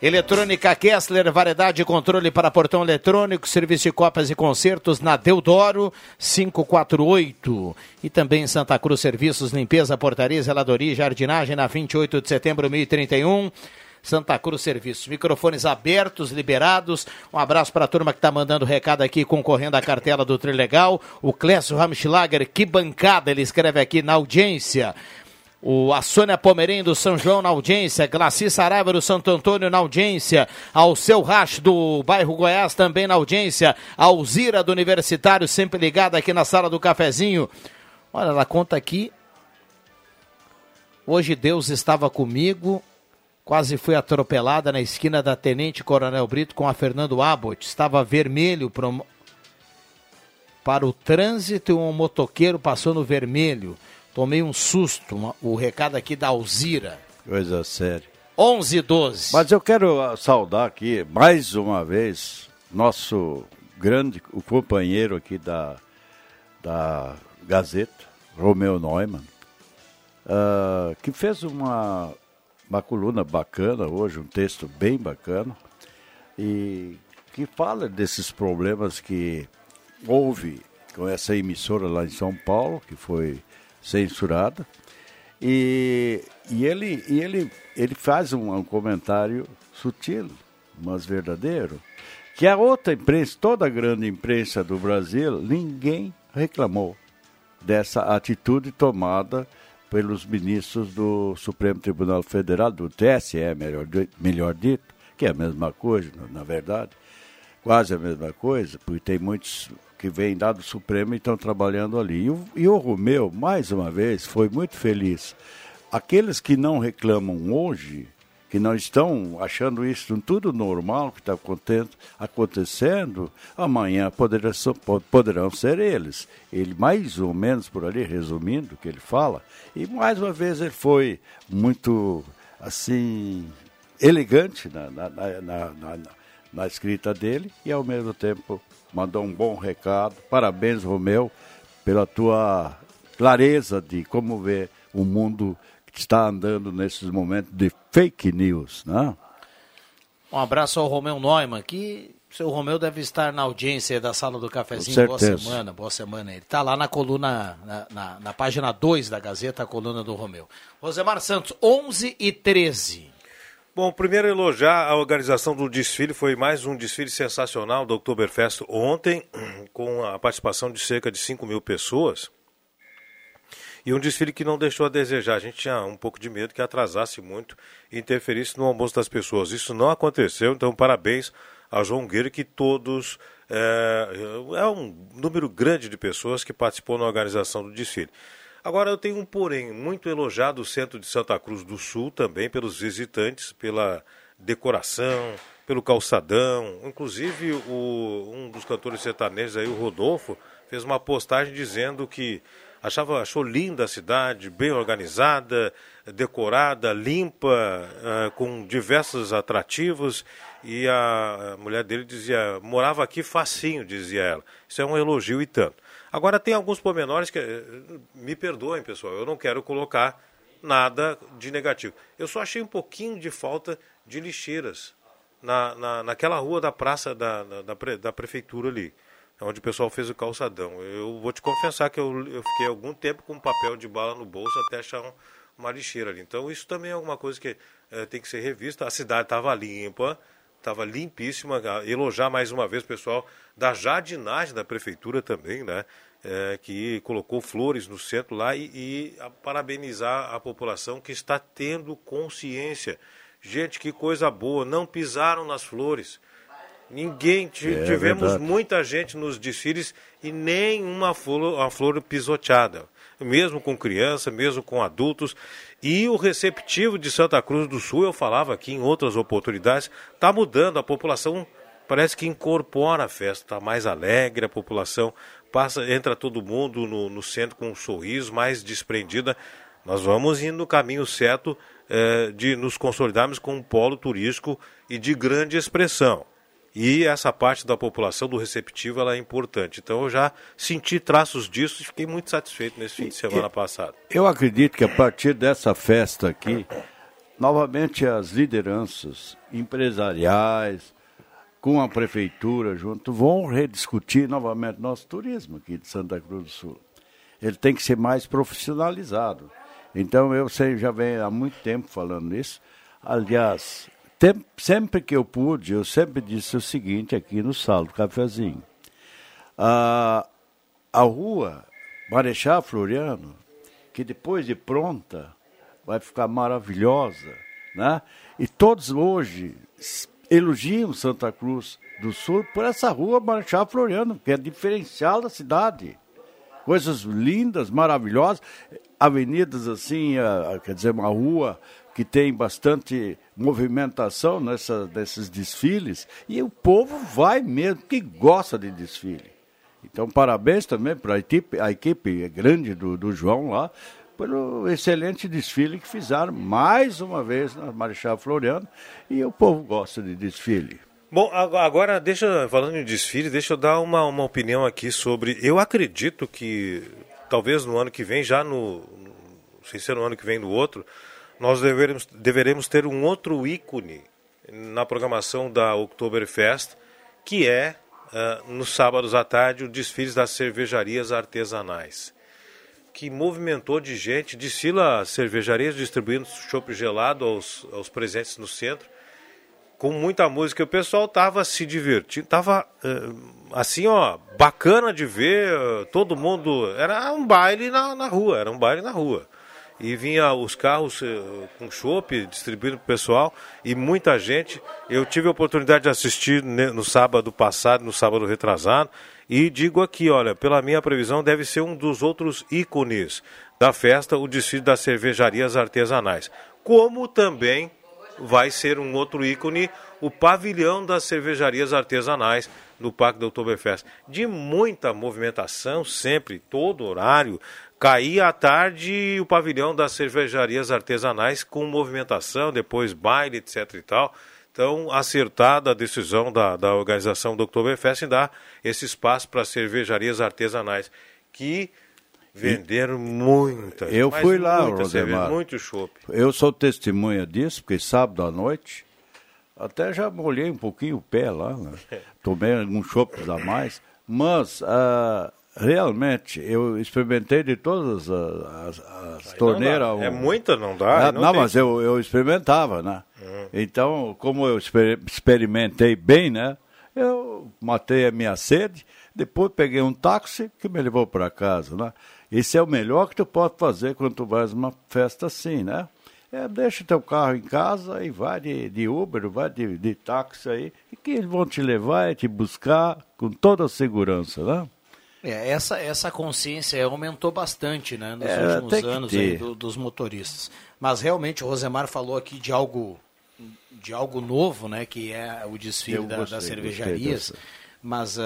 Eletrônica Kessler, variedade e controle para portão eletrônico, serviço de copas e concertos na Deodoro quinhentos e quarenta e oito. E também em Santa Cruz, serviços, limpeza, portaria, zeladoria e jardinagem na vinte e oito de setembro, mil e trinta e um. Santa Cruz Serviços. Microfones abertos, liberados. Um abraço para a turma que está mandando recado aqui, concorrendo à cartela do Trilegal. O Clécio Ramschlager, que bancada, ele escreve aqui na audiência. O, a Sônia Pomerim do São João na audiência, Glaci Saraiva do Santo Antônio na audiência, Alceu Racho do bairro Goiás também na audiência, Alzira do Universitário sempre ligada aqui na Sala do Cafezinho. Olha, ela conta aqui, hoje Deus estava comigo, quase fui atropelada na esquina da Tenente Coronel Brito com a Fernando Abbott, estava vermelho pro, para o trânsito e um motoqueiro passou no vermelho. Tomei um susto, uma, o recado aqui da Alzira. Coisa séria. onze e doze. Mas eu quero saudar aqui, mais uma vez, nosso grande o companheiro aqui da, da Gazeta, Romeu Neumann, uh, que fez uma, uma coluna bacana hoje, um texto bem bacana, e que fala desses problemas que houve com essa emissora lá em São Paulo, que foi censurada, e, e, ele, e ele, ele faz um, um comentário sutil, mas verdadeiro, que a outra imprensa, toda a grande imprensa do Brasil, ninguém reclamou dessa atitude tomada pelos ministros do Supremo Tribunal Federal, do T S E, melhor, melhor dito, que é a mesma coisa, na verdade, quase a mesma coisa, porque tem muitos que vem lá do Supremo e estão trabalhando ali. E o, e o Romeu, mais uma vez, foi muito feliz. Aqueles que não reclamam hoje, que não estão achando isso tudo normal, que está acontecendo, amanhã poderão, poderão ser eles. Ele, mais ou menos, por ali, resumindo o que ele fala, e mais uma vez ele foi muito, assim, elegante na, na, na, na, na, na escrita dele e, ao mesmo tempo, mandou um bom recado. Parabéns, Romeu, pela tua clareza de como ver o mundo que está andando nesses momentos de fake news, né? Um abraço ao Romeu Neumann, que o seu Romeu deve estar na audiência da Sala do Cafezinho. Boa semana, boa semana. Ele está lá na coluna, na, na, na página dois da Gazeta, a coluna do Romeu. Rosemar Santos, onze e treze. Bom, primeiro elogiar a organização do desfile, foi mais um desfile sensacional do Oktoberfest ontem, com a participação de cerca de cinco mil pessoas, e um desfile que não deixou a desejar. A gente tinha um pouco de medo que atrasasse muito e interferisse no almoço das pessoas. Isso não aconteceu, então parabéns a João Guerreiro, que todos, é, é um número grande de pessoas que participou na organização do desfile. Agora, eu tenho um porém, muito elogiado o centro de Santa Cruz do Sul também pelos visitantes, pela decoração, pelo calçadão. Inclusive, o, um dos cantores sertanejos, aí, o Rodolfo, fez uma postagem dizendo que achava, achou linda a cidade, bem organizada, decorada, limpa, uh, com diversos atrativos. E a, a mulher dele dizia, morava aqui facinho, dizia ela. Isso é um elogio e tanto. Agora, tem alguns pormenores que, me perdoem, pessoal, eu não quero colocar nada de negativo. Eu só achei um pouquinho de falta de lixeiras na, na, naquela rua da praça da, da, da prefeitura ali, onde o pessoal fez o calçadão. Eu vou te confessar que eu, eu fiquei algum tempo com um papel de bala no bolso até achar um, uma lixeira ali. Então, isso também é alguma coisa que é, tem que ser revista. A cidade estava limpa, estava limpíssima. Elogiar mais uma vez o pessoal da jardinagem da prefeitura também, né? É, que colocou flores no centro lá e, e a parabenizar a população que está tendo consciência. Gente, que coisa boa, não pisaram nas flores. Ninguém, é, tivemos é muita gente nos desfiles e nenhuma flor, uma flor pisoteada. Mesmo com criança, mesmo com adultos. E o receptivo de Santa Cruz do Sul, eu falava aqui em outras oportunidades, está mudando. A população parece que incorpora a festa, está mais alegre, a população passa, entra todo mundo no, no centro com um sorriso, mais desprendida. Nós vamos indo no caminho certo eh, de nos consolidarmos com um polo turístico e de grande expressão. E essa parte da população, do receptivo, ela é importante. Então, eu já senti traços disso e fiquei muito satisfeito nesse fim de semana passado. Eu acredito que a partir dessa festa aqui, novamente as lideranças empresariais, com a prefeitura junto, vão rediscutir novamente nosso turismo aqui de Santa Cruz do Sul. Ele tem que ser mais profissionalizado. Então, eu sei, já venho há muito tempo falando isso. Aliás, Tem, sempre que eu pude, eu sempre disse o seguinte aqui no Sala do Cafezinho. A, a rua Marechal Floriano, que depois de pronta vai ficar maravilhosa, né? E todos hoje elogiam Santa Cruz do Sul por essa rua Marechal Floriano, que é diferencial da cidade. Coisas lindas, maravilhosas, avenidas assim, a, a, quer dizer, uma rua que tem bastante movimentação nessa, nesses desfiles, e o povo vai mesmo, que gosta de desfile. Então, parabéns também para a equipe, a equipe grande do, do João lá, pelo excelente desfile que fizeram mais uma vez na Marechal Floriano, e o povo gosta de desfile. Bom, agora, deixa, falando em desfile, deixa eu dar uma, uma opinião aqui sobre... Eu acredito que, talvez no ano que vem, já no... Não sei se é no ano que vem, no outro, nós deveremos, deveremos ter um outro ícone na programação da Oktoberfest, que é, uh, nos sábados à tarde, o desfile das cervejarias artesanais, que movimentou de gente, desfila cervejarias distribuindo chopp gelado aos, aos presentes no centro, com muita música. O pessoal estava se divertindo, estava assim, ó, bacana de ver, todo mundo, era um baile na, na rua, era um baile na rua. E vinha os carros com chopp distribuindo para o pessoal, e muita gente. Eu tive a oportunidade de assistir no sábado passado, no sábado retrasado, e digo aqui, olha, pela minha previsão, deve ser um dos outros ícones da festa, o desfile das cervejarias artesanais. Como também vai ser um outro ícone o pavilhão das cervejarias artesanais no Parque da Oktoberfest. De muita movimentação, sempre, todo horário. Caía à tarde o pavilhão das cervejarias artesanais com movimentação, depois baile, etc e tal. Então, acertada a decisão da, da organização do Oktoberfest em dar esse espaço para as cervejarias artesanais, que venderam muita. Eu fui lá, Rodemar. Muito chopp. Eu sou testemunha disso, porque sábado à noite até já molhei um pouquinho o pé lá, né? Tomei alguns chopps a mais, mas uh, realmente eu experimentei de todas as, as torneiras. Um, é muita, não dá? Uh, não, não tem... mas eu, eu experimentava, né? Hum. Então, como eu exper- experimentei bem, né? Eu matei a minha sede, depois peguei um táxi que me levou para casa, né? Esse é o melhor que tu pode fazer quando tu vais numa festa assim, né? É, deixa teu carro em casa e vai de, de Uber, vai de, de táxi aí, e que eles vão te levar e te buscar com toda a segurança, né? É, essa, essa consciência aumentou bastante, né, nos é, últimos anos aí do, dos motoristas. Mas realmente o Rosemar falou aqui de algo, de algo novo, né, que é o desfile gostei, da, das cervejarias. Mas, uh,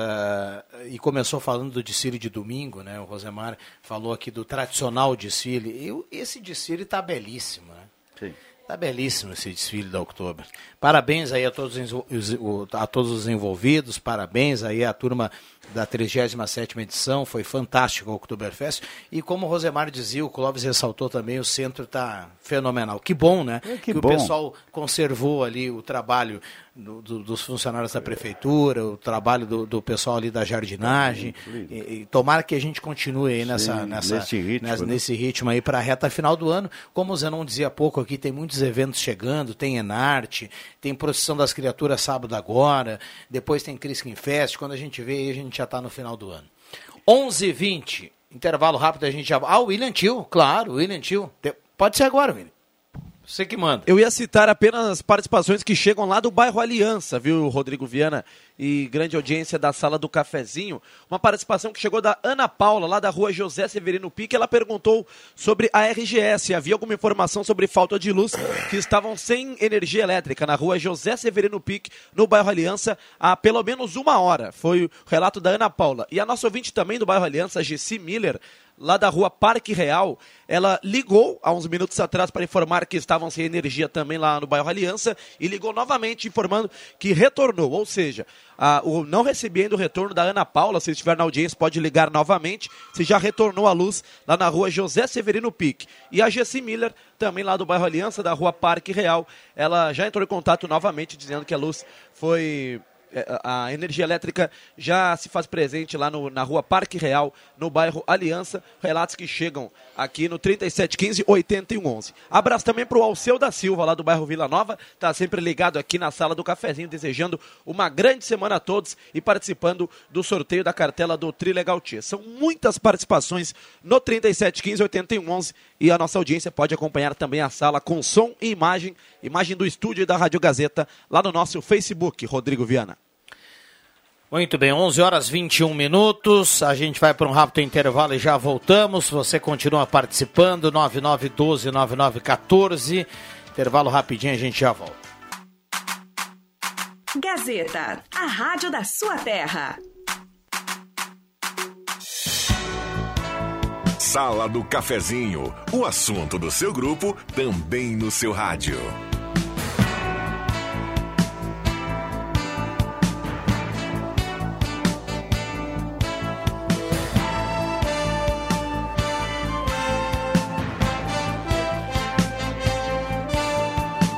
e começou falando do desfile de domingo, né? O Rosemar falou aqui do tradicional desfile. Eu, esse desfile está belíssimo, né? Sim. Está belíssimo esse desfile da Oktober. Parabéns aí a todos os, a todos os envolvidos, parabéns aí à turma da trigésima sétima edição, foi fantástico o Oktoberfest. E como o Rosemar dizia, o Clóvis ressaltou também, o centro está fenomenal. Que bom, né? É, que que bom. O pessoal conservou ali o trabalho do, do, dos funcionários da prefeitura, o trabalho do, do pessoal ali da jardinagem. É, e, e tomara que a gente continue aí nessa, sim, nessa, nesse ritmo, nessa, né? Nesse ritmo aí para a reta final do ano. Como o Zenon dizia há pouco aqui, tem muitos eventos chegando, tem Enarte, tem Procissão das Criaturas sábado agora, depois tem Criskin Fest. Quando a gente vê aí, a gente já está no final do ano. onze e vinte, intervalo rápido, a gente já... Ah, o William Tio, claro, o William Tio. Pode ser agora, William. Você que manda. Eu ia citar apenas as participações que chegam lá do bairro Aliança, viu, Rodrigo Viana? E grande audiência da Sala do Cafezinho. Uma participação que chegou da Ana Paula, lá da rua José Severino Pique. Ela perguntou sobre a R G S. Havia alguma informação sobre falta de luz, que estavam sem energia elétrica na rua José Severino Pique, no bairro Aliança, há pelo menos uma hora. Foi o relato da Ana Paula. E a nossa ouvinte também do bairro Aliança, Gessi Miller, lá da rua Parque Real, ela ligou há uns minutos atrás para informar que estavam sem energia também lá no bairro Aliança, e ligou novamente informando que retornou, ou seja, a, o, não recebi ainda o retorno da Ana Paula. Se estiver na audiência, pode ligar novamente se já retornou a luz lá na rua José Severino Pique. E a Gessi Miller, também lá do bairro Aliança, da rua Parque Real, ela já entrou em contato novamente dizendo que a luz foi... a energia elétrica já se faz presente lá no, na rua Parque Real, no bairro Aliança. Relatos que chegam aqui no trinta e sete, quinze, oitenta e um, onze. Abraço também para o Alceu da Silva, lá do bairro Vila Nova, está sempre ligado aqui na Sala do Cafezinho, desejando uma grande semana a todos e participando do sorteio da cartela do Trilegal Tia. São muitas participações no trinta e sete, quinze, oitenta e um, onze e a nossa audiência pode acompanhar também a sala com som e imagem, imagem do estúdio e da Rádio Gazeta, lá no nosso Facebook, Rodrigo Viana. Muito bem, onze horas e vinte e um minutos, a gente vai para um rápido intervalo e já voltamos. Você continua participando, nove nove um dois, nove nove um quatro, intervalo rapidinho, a gente já volta. Gazeta, a rádio da sua terra. Sala do Cafezinho, o assunto do seu grupo, também no seu rádio.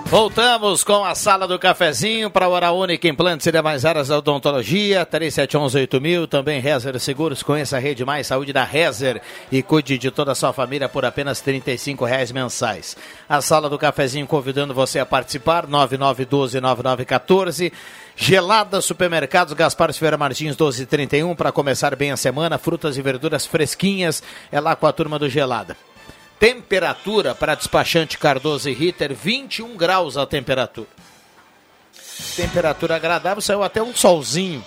Voltamos com a Sala do Cafezinho para a Ora Única, implantes e demais áreas da odontologia, três sete um um oito mil, também Rezer Seguros, conheça a Rede Mais Saúde da Rezer e cuide de toda a sua família por apenas trinta e cinco reais mensais. A Sala do Cafezinho convidando você a participar, nove nove um dois, nove nove um quatro. Gelada Supermercados, Gaspar Silveira Martins, doze e trinta e um, para começar bem a semana, frutas e verduras fresquinhas, é lá com a turma do Gelada. Temperatura para despachante Cardoso e Ritter, vinte e um graus a temperatura. Temperatura agradável, saiu até um solzinho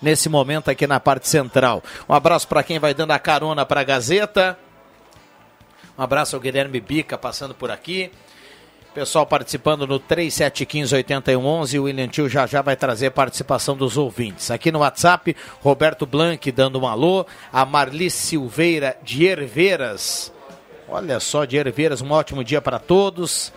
nesse momento aqui na parte central. Um abraço para quem vai dando a carona para a Gazeta. Um abraço ao Guilherme Bica passando por aqui. Pessoal participando no trinta e sete, quinze, oitenta e um, onze. O William Tio já já vai trazer participação dos ouvintes. Aqui no WhatsApp, Roberto Blanc dando um alô. A Marli Silveira de Herveiras. Olha só, de Herveiras, um ótimo dia para todos.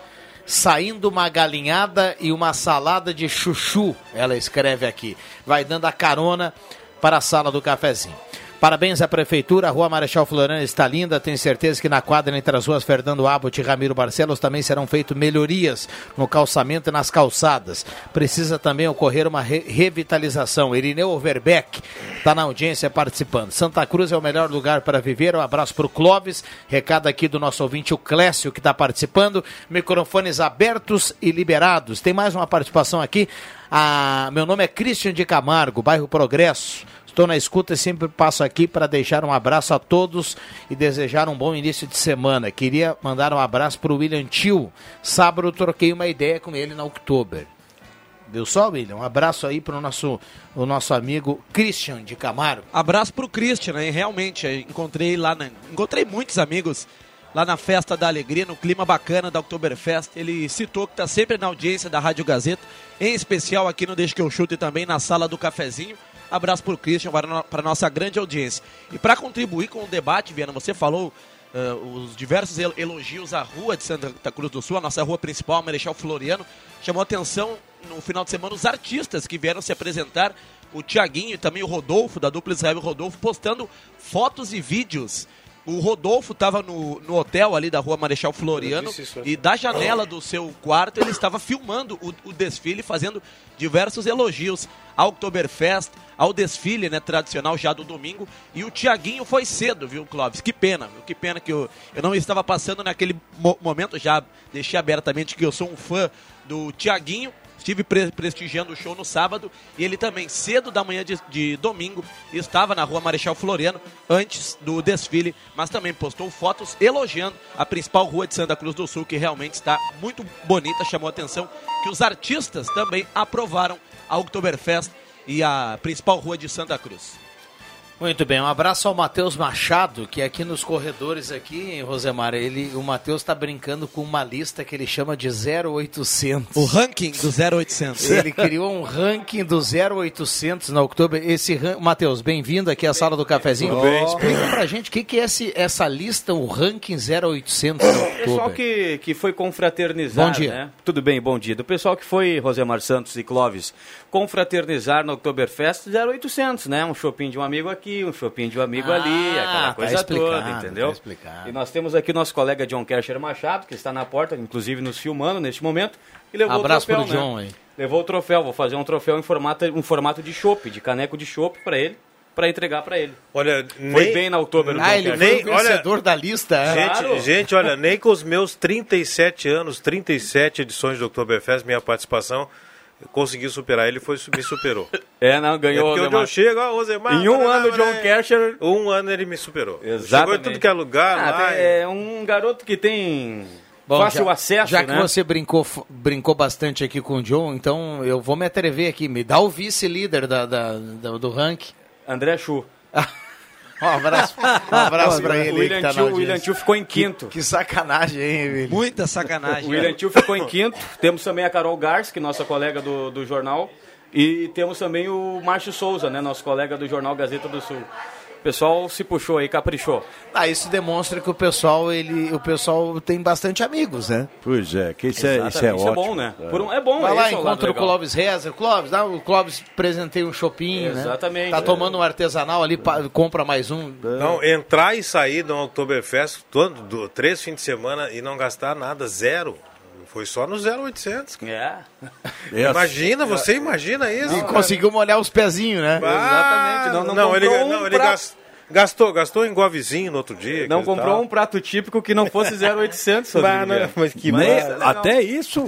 Saindo uma galinhada e uma salada de chuchu, ela escreve aqui. Vai dando a carona para a Sala do Cafezinho. Parabéns à Prefeitura, a Rua Marechal Floriano está linda, tenho certeza que na quadra entre as ruas Fernando Abbott e Ramiro Barcelos também serão feitas melhorias no calçamento e nas calçadas. Precisa também ocorrer uma re- revitalização. Irineu Overbeck está na audiência participando. Santa Cruz é o melhor lugar para viver, um abraço para o Clóvis, recado aqui do nosso ouvinte, o Clécio, que está participando, microfones abertos e liberados. Tem mais uma participação aqui, ah, meu nome é Christian de Camargo, bairro Progresso. Estou na escuta e sempre passo aqui para deixar um abraço a todos e desejar um bom início de semana. Queria mandar um abraço para o William Tio. Sábado eu troquei uma ideia com ele na Oktober. Viu só, William? Um abraço aí para o nosso, o nosso amigo Christian de Camargo. Abraço para o Christian, né? Realmente, encontrei lá, na... encontrei muitos amigos lá na Festa da Alegria, no clima bacana da Oktoberfest. Ele citou que está sempre na audiência da Rádio Gazeta, em especial aqui no Deixa Que Eu Chuto e também na Sala do Cafezinho. Abraço para o Christian, para a nossa grande audiência. E para contribuir com o debate, Viana, você falou uh, os diversos elogios à Rua de Santa Cruz do Sul, a nossa rua principal, a Marechal Floriano. Chamou atenção no final de semana os artistas que vieram se apresentar, o Tiaguinho e também o Rodolfo, da dupla Israel e Rodolfo, postando fotos e vídeos. O Rodolfo estava no, no hotel ali da Rua Marechal Floriano isso, e da janela do seu quarto ele estava filmando o, o desfile, fazendo diversos elogios ao Oktoberfest, ao desfile, né, tradicional já do domingo. E o Tiaguinho foi cedo, viu, Clóvis? Que pena, viu? Que pena que eu, eu não estava passando naquele mo- momento, já deixei abertamente que eu sou um fã do Tiaguinho. Estive prestigiando o show no sábado e ele também, cedo da manhã de, de domingo, estava na Rua Marechal Floriano antes do desfile, mas também postou fotos elogiando a principal rua de Santa Cruz do Sul, que realmente está muito bonita. Chamou a atenção que os artistas também aprovaram a Oktoberfest e a principal rua de Santa Cruz. Muito bem, um abraço ao Matheus Machado, que aqui nos corredores, aqui, em Rosemar, ele, o Matheus está brincando com uma lista que ele chama de zero oitocentos. O ranking do zero oitocentos. Ele criou um ranking do zero oitocentos na Oktober. Esse ran... Matheus, bem-vindo aqui à Sala do Cafezinho. Tudo bem, explica pra gente o que, que é esse, essa lista, o ranking zero oitocentos na Oktober. O pessoal que, que foi confraternizar, bom dia. Né? Tudo bem, bom dia. Do pessoal que foi, Rosemar Santos e Clóvis, confraternizar na Oktoberfest zero oitocentos, né? Um shopping de um amigo aqui, um shopping de um amigo ah, ali, aquela tá coisa toda, entendeu? Tá e nós temos aqui nosso colega John Kercher Machado, que está na porta, inclusive nos filmando neste momento. E levou abraço o troféu, pro né? John, hein? Levou o troféu, vou fazer um troféu em formato, um formato de chopp, de caneco de chopp pra ele, pra entregar pra ele. Olha, nem... Foi bem na outubro. Ah, ele foi o vencedor, olha, da lista. Gente, claro. gente, olha, nem com os meus trinta e sete anos, trinta e sete edições do Oktoberfest, minha participação, consegui superar ele, foi, me superou. É, não, ganhou. É porque onde eu chego, ó, o Zemar, em um não, ano, o John Kersher... Um ano ele me superou. Exatamente. Chegou em tudo que é lugar, ah, lá... É e... um garoto que tem... Bom, fácil já, acesso, já né? que você brincou, brincou bastante aqui com o John, então eu vou me atrever aqui. Me dá o vice-líder da, da, da, do ranking. André Chu. Um abraço, um abraço pra ele. O William, tá Tio, o William Tio ficou em quinto. Que, que sacanagem, hein, William? Muita sacanagem. O William Tio ficou em quinto. Temos também a Carol Gars, que é nossa colega do, do jornal. E temos também o Márcio Souza, né, nosso colega do jornal Gazeta do Sul. O pessoal se puxou aí, caprichou. Ah, isso demonstra que o pessoal, ele, o pessoal tem bastante amigos, né? Pois é, que isso, é, isso é ótimo. Isso é bom, né? É, Por um, é bom. Vai lá, encontra o Clóvis Rezer. Clóvis, ah, o Clóvis presenteia um shopping, né? Exatamente. Tá tomando um artesanal ali, pa, compra mais um. Não, entrar e sair do Oktoberfest, todo, do, três fins de semana e não gastar nada, zero. Foi só no zero oitocentos. É. Imagina, você imagina isso. E conseguiu molhar os pezinhos, né? Ah, exatamente. Não, não, não ele, um não, ele prato... gastou, gastou em Govizinho no outro dia. Não comprou tal. um prato típico que não fosse zero oitocentos. Bah, não, mas que mas, não. Até isso.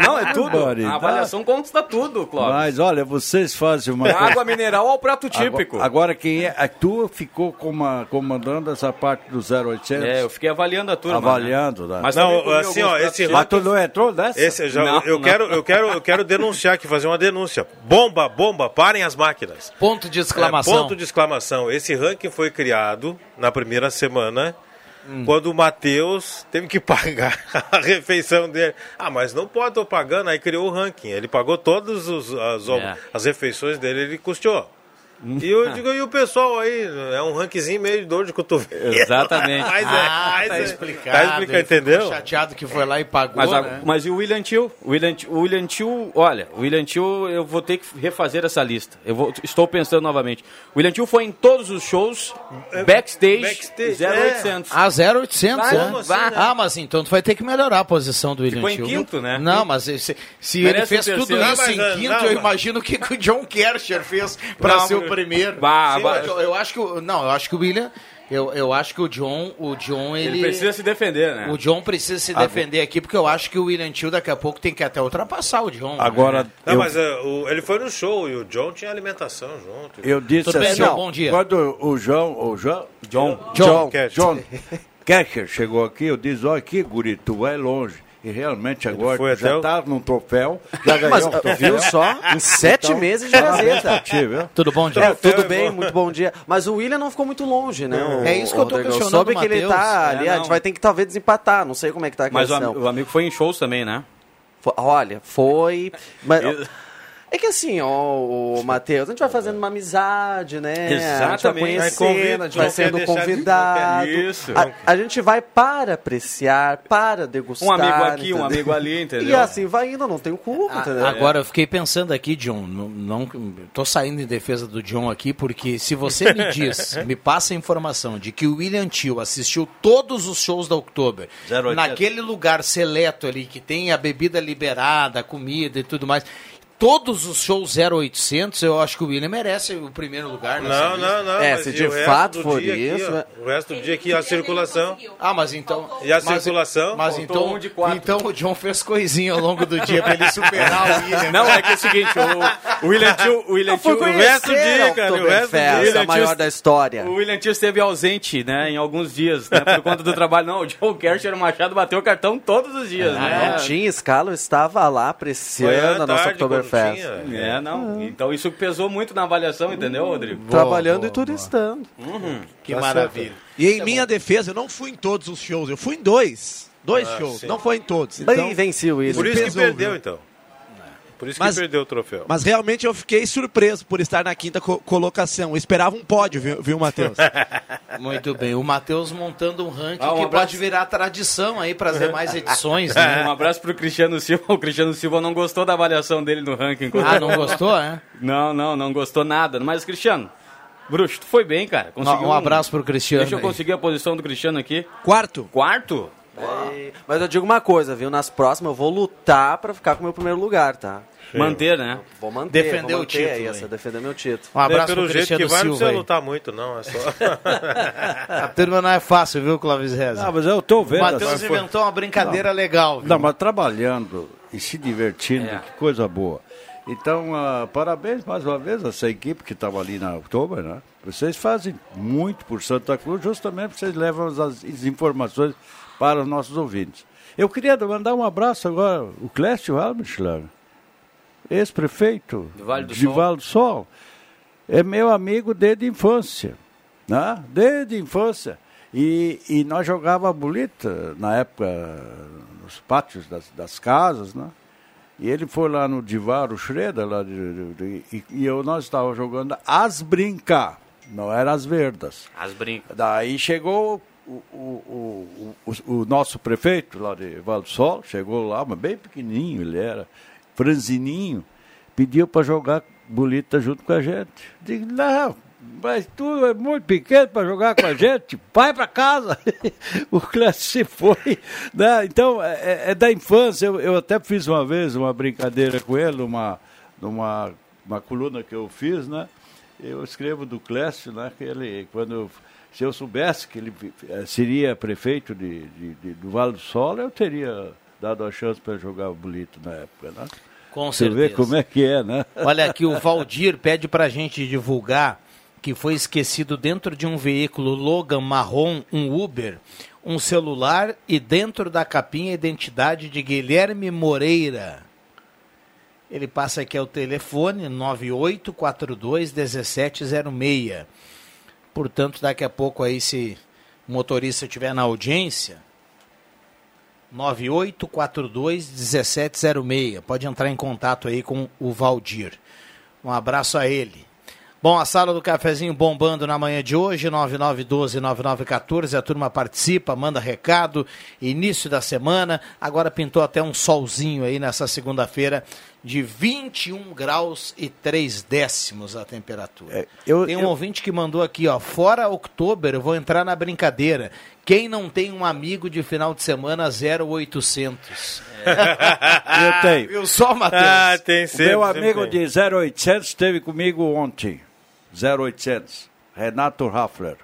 Não, é tudo. A avaliação consta tudo, Cláudio. Mas olha, vocês fazem uma coisa... Água mineral ao prato típico. Agora, agora quem é... A tua ficou uma, comandando essa parte do zero oitocentos? É, eu fiquei avaliando a turma. Avaliando, né? Mas não, assim, ó, esse ranking... Mas tu não entrou nessa? Esse, já, não, eu, não. Quero, eu, quero, eu quero denunciar aqui, fazer uma denúncia. Bomba, bomba, parem as máquinas. Ponto de exclamação. É, ponto de exclamação. Esse ranking foi criado na primeira semana, hum. quando o Matheus teve que pagar a refeição dele. Ah, mas não pode, estou pagando. Aí criou o ranking. Ele pagou todas as, é. as refeições dele, ele custeou. E eu digo, e o pessoal aí, é um rankzinho meio de dor de cotovelo. Exatamente. Mas é, ah, mas tá é, explicado. Tá explicado, entendeu? Chateado que foi lá e pagou, mas, a, né? Mas e o William Tio? O William, o William Tio, olha, o William Tio, eu vou ter que refazer essa lista. Eu vou, estou pensando novamente. O William Tio foi em todos os shows, backstage, backstage zero oitocentos. É. Ah, zero oitocentos, ah, né? Assim, né? Ah, mas então tu vai ter que melhorar a posição do William Tio. Ficou em quinto, né? Não, mas se, se ele fez tudo isso mas, em quinto, não, eu imagino o que o John Kersher fez pra não, ser o primeiro. Bah, Sim, bah. Eu, eu acho que o, não, eu acho que o William, eu, eu acho que o John, o John ele, ele precisa se defender, né? O John precisa se ah, defender aqui porque eu acho que o William Tio daqui a pouco tem que até ultrapassar o John. Agora, né? não, eu, mas uh, o, ele foi no show e o John tinha alimentação junto. Eu disse Tudo assim, bem, não, bom dia. Quando o João, o João, John, John, John, John Kersher chegou aqui, eu disse, olha aqui, guri, tu vai longe. E realmente agora já o... tá num troféu, já ganhou um troféu. Viu só? Em sete então, meses de Gazeta. Tudo bom, dia? É, tudo bem, muito bom dia. Mas o William não ficou muito longe, né? O, é isso que eu tô questionando. Soube que ele tá é, ali, não. a gente vai ter que talvez desempatar, não sei como é que tá a questão. Mas o, o amigo foi em shows também, né? Foi, olha, foi... Mas, é que assim, ó, o Matheus, a gente vai fazendo uma amizade, né? Exatamente. A gente vai conhecendo, a gente vai sendo convidado. Isso. A, a gente vai para apreciar, para degustar. Um amigo aqui, entendeu? Um amigo ali, entendeu? E assim, vai indo, não tem culpa, a, entendeu? Agora, eu fiquei pensando aqui, John, não, não, tô saindo em defesa do John aqui, porque se você me diz, me passa a informação de que o William Tio assistiu todos os shows da Oktober, zero oito naquele lugar seleto ali, que tem a bebida liberada, a comida e tudo mais... Todos os shows zero oitocentos, eu acho que o William merece o primeiro lugar. Não, não, não. É, se de fato for isso... Aqui, ó, o resto do dia aqui, a circulação... Ah, mas então... E a circulação... Mas, mas então, um de quatro. Então o John fez coisinha ao longo do dia pra ele superar o William. Não, é que é o seguinte, o William Tio... O, William Tio, o resto do dia, cara, o resto do dia... Tio, a maior da história. O William Tio esteve ausente, né, em alguns dias, né, por conta do trabalho. Não, o John Kersher Machado bateu o cartão todos os dias, ah, né? Não tinha escala, eu estava lá apreciando a nossa Oktoberfest. É, não. Então isso pesou muito na avaliação, entendeu, Rodrigo? Boa, Trabalhando boa, e turistando. Uhum. Que tá maravilha. Certo. E em é minha bom. defesa, eu não fui em todos os shows. Eu fui em dois. Dois ah, shows. Sim. Não foi em todos. Então, bem venceu isso. Por isso pesou, que perdeu, viu? Então. Por isso mas, que perdeu o troféu. Mas realmente eu fiquei surpreso por estar na quinta co- colocação. Eu esperava um pódio, viu, viu Matheus? Muito bem. O Matheus montando um ranking ah, um que abraço... pode virar tradição aí para as demais edições. Né? Um abraço para o Cristiano Silva. O Cristiano Silva não gostou da avaliação dele no ranking. Ah, não gostou, é? Não, não, não gostou nada. Mas, Cristiano, bruxo, tu foi bem, cara. Conseguiu um abraço para o Cristiano. Deixa eu conseguir a posição do Cristiano aqui. Quarto. Quarto? E... Mas eu digo uma coisa, viu? Nas próximas eu vou lutar pra ficar com o meu primeiro lugar, tá? Cheio. Manter, né? Vou manter. Defender vou manter o título. Essa, defender meu título. Um abraço pro Cristiano Silva. Pelo jeito que vai, não precisa lutar muito, não. É só... A turma não é fácil, viu, Clóvis Reza? Ah, mas eu tô vendo. O Matheus inventou uma brincadeira não. legal. Viu? Não, mas trabalhando e se divertindo, é. que coisa boa. Então, uh, parabéns mais uma vez a essa equipe que estava ali na Oktober, né? Vocês fazem muito por Santa Cruz, justamente porque vocês levam as, as informações para os nossos ouvintes. Eu queria mandar um abraço agora, o Clécio Almichler, ex-prefeito de Vale do, de Sol. Vale do Sol, é meu amigo desde a infância, né? Desde a infância. E, e nós jogávamos bolita, na época, nos pátios das, das casas, né? E ele foi lá no Divaro Schreda, lá de, de, de, e, e eu, nós estávamos jogando as brinca, não eram as verdas. As brinca. Daí chegou o, o, o, o, o nosso prefeito lá de Vale do Sol, chegou lá, mas bem pequenininho ele era, franzininho, pediu para jogar bolita junto com a gente. Digo, não, mas tu é muito pequeno para jogar com a gente, vai para casa. O Clássico se foi, né? Então é, é da infância. Eu, eu até fiz uma vez uma brincadeira com ele, uma, uma, uma coluna que eu fiz, né? Eu escrevo do Clássico, né? Que ele, quando, se eu soubesse que ele seria prefeito de, de, de, do Vale do Sol, eu teria dado a chance para jogar o bolito na época, né? Com Você certeza. Vê como é que é, né? Olha aqui, o Valdir pede para a gente divulgar que foi esquecido dentro de um veículo Logan marrom, um Uber, um celular e dentro da capinha a identidade de Guilherme Moreira. Ele passa aqui ao telefone nove oito quatro dois um sete zero seis. Portanto, daqui a pouco aí, se o motorista estiver na audiência, nove oito quatro dois um sete zero seis. Pode entrar em contato aí com o Valdir. Um abraço a ele. Bom, a Sala do Cafezinho bombando na manhã de hoje, nove nove um dois nove nove um quatro, a turma participa, manda recado, início da semana, agora pintou até um solzinho aí nessa segunda-feira de vinte e um graus e três décimos a temperatura. É, eu, tem um eu... ouvinte que mandou aqui, ó, fora Oktober, eu vou entrar na brincadeira, quem não tem um amigo de final de semana zero oitocentos? É. Eu tenho. Viu só, Matheus? Ah, tem sempre, meu amigo tem. De zero oitocentos esteve comigo ontem. zero oitocentos, Renato Raffler.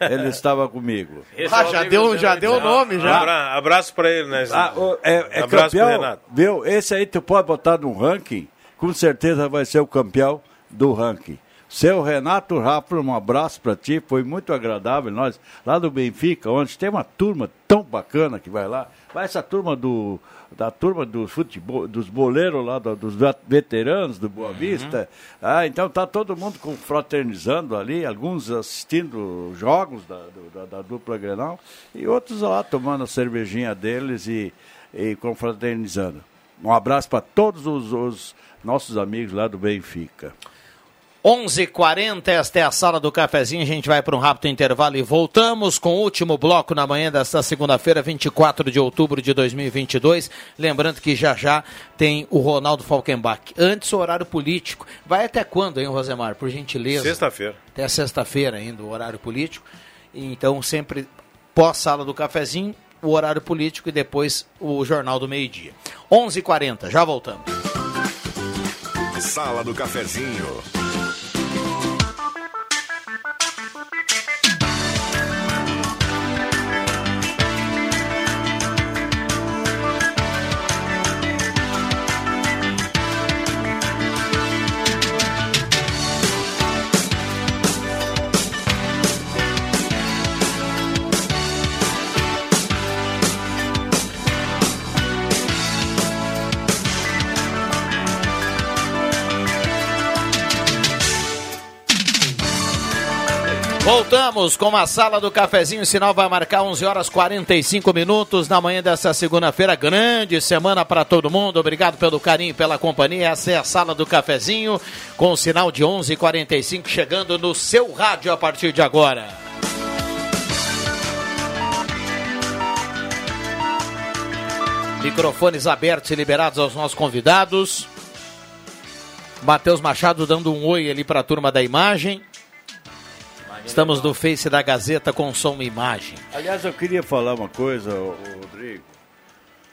Ele estava comigo. Ah, já deu, já deu o nome, já. Abra, abraço para ele, né? Ah, é, é abraço para Renato. Viu? Esse aí tu pode botar num ranking, com certeza vai ser o campeão do ranking. Seu Renato Raffler, um abraço para ti, foi muito agradável. Nós, lá do Benfica, onde tem uma turma tão bacana que vai lá, vai essa turma do, da turma do futebol, dos boleiros lá, do, dos veteranos do Boa Vista. Uhum. Ah, então tá todo mundo confraternizando ali, alguns assistindo jogos da, do, da, da dupla Grenal e outros lá tomando a cervejinha deles e, e confraternizando. Um abraço para todos os, os nossos amigos lá do Benfica. onze e quarenta, esta é a Sala do Cafezinho, a gente vai para um rápido intervalo e voltamos com o último bloco na manhã desta segunda-feira, vinte e quatro de outubro de dois mil e vinte e dois, lembrando que já já tem o Ronaldo Falkenbach, antes o horário político, vai até quando, hein, Rosemar, por gentileza? Sexta-feira. Até sexta-feira ainda o horário político, então sempre pós-Sala do Cafezinho, o horário político e depois o Jornal do Meio-Dia. onze e quarenta, já voltamos. Sala do Cafezinho. Voltamos com a Sala do Cafezinho, o sinal vai marcar onze horas e quarenta e cinco minutos na manhã dessa segunda-feira, grande semana para todo mundo, obrigado pelo carinho e pela companhia, essa é a Sala do Cafezinho, com o sinal de onze e quarenta e cinco chegando no seu rádio a partir de agora. Microfones abertos e liberados aos nossos convidados, Matheus Machado dando um oi ali para a turma da imagem. Estamos no Face da Gazeta com som e imagem. Aliás, eu queria falar uma coisa, Rodrigo.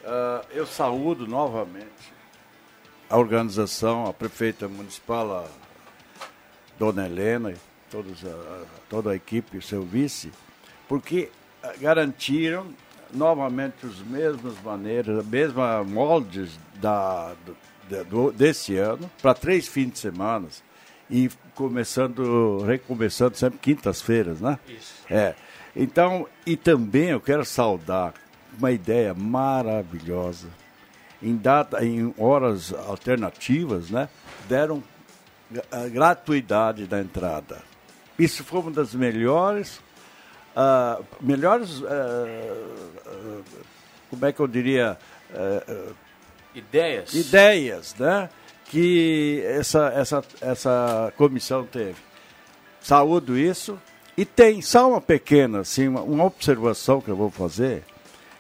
Uh, eu saúdo novamente a organização, a prefeita municipal, a Dona Helena, e todos a, toda a equipe, o seu vice, porque garantiram novamente os mesmos maneiras, os mesmos moldes da, do, do, desse ano, para três fins de semana, e começando, recomeçando sempre quintas-feiras, né? Isso. É. Então, e também eu quero saudar uma ideia maravilhosa. Em, data, em horas alternativas, né, deram a gratuidade da entrada. Isso foi uma das melhores, uh, melhores, uh, uh, como é que eu diria? Uh, uh, ideias. Ideias, né, que essa, essa, essa comissão teve. Saúdo isso. E tem só uma pequena, assim, uma, uma observação que eu vou fazer.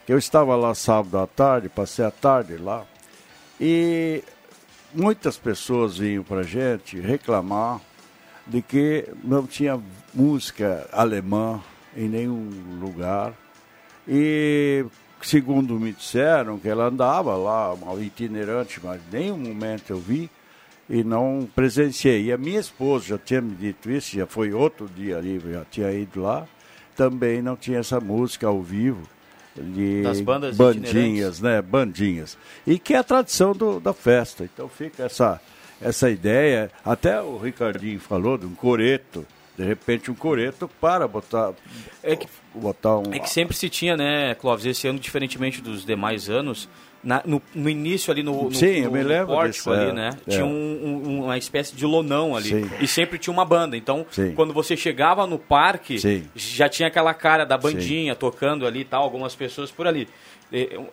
Eu estava lá sábado à tarde, passei a tarde lá, e muitas pessoas vinham para a gente reclamar de que não tinha música alemã em nenhum lugar. E, segundo me disseram, que ela andava lá, uma itinerante, mas em nenhum momento eu vi e não presenciei. E a minha esposa já tinha me dito isso, já foi outro dia ali, já tinha ido lá, também não tinha essa música ao vivo. De das bandas bandinhas, né? Bandinhas. E que é a tradição do, da festa. Então fica essa, essa ideia. Até o Ricardinho falou de um coreto. De repente, um coreto para botar, é que, botar um... É que sempre se tinha, né, Clóvis? Esse ano, diferentemente dos demais anos, na, no, no início ali no, no, Sim, no, eu me lembro no pórtico desse, ali, é, né? É. Tinha um, um, uma espécie de lonão ali. Sim. E sempre tinha uma banda. Então, Sim. quando você chegava no parque, Sim. já tinha aquela cara da bandinha Sim. tocando ali e tal, algumas pessoas por ali.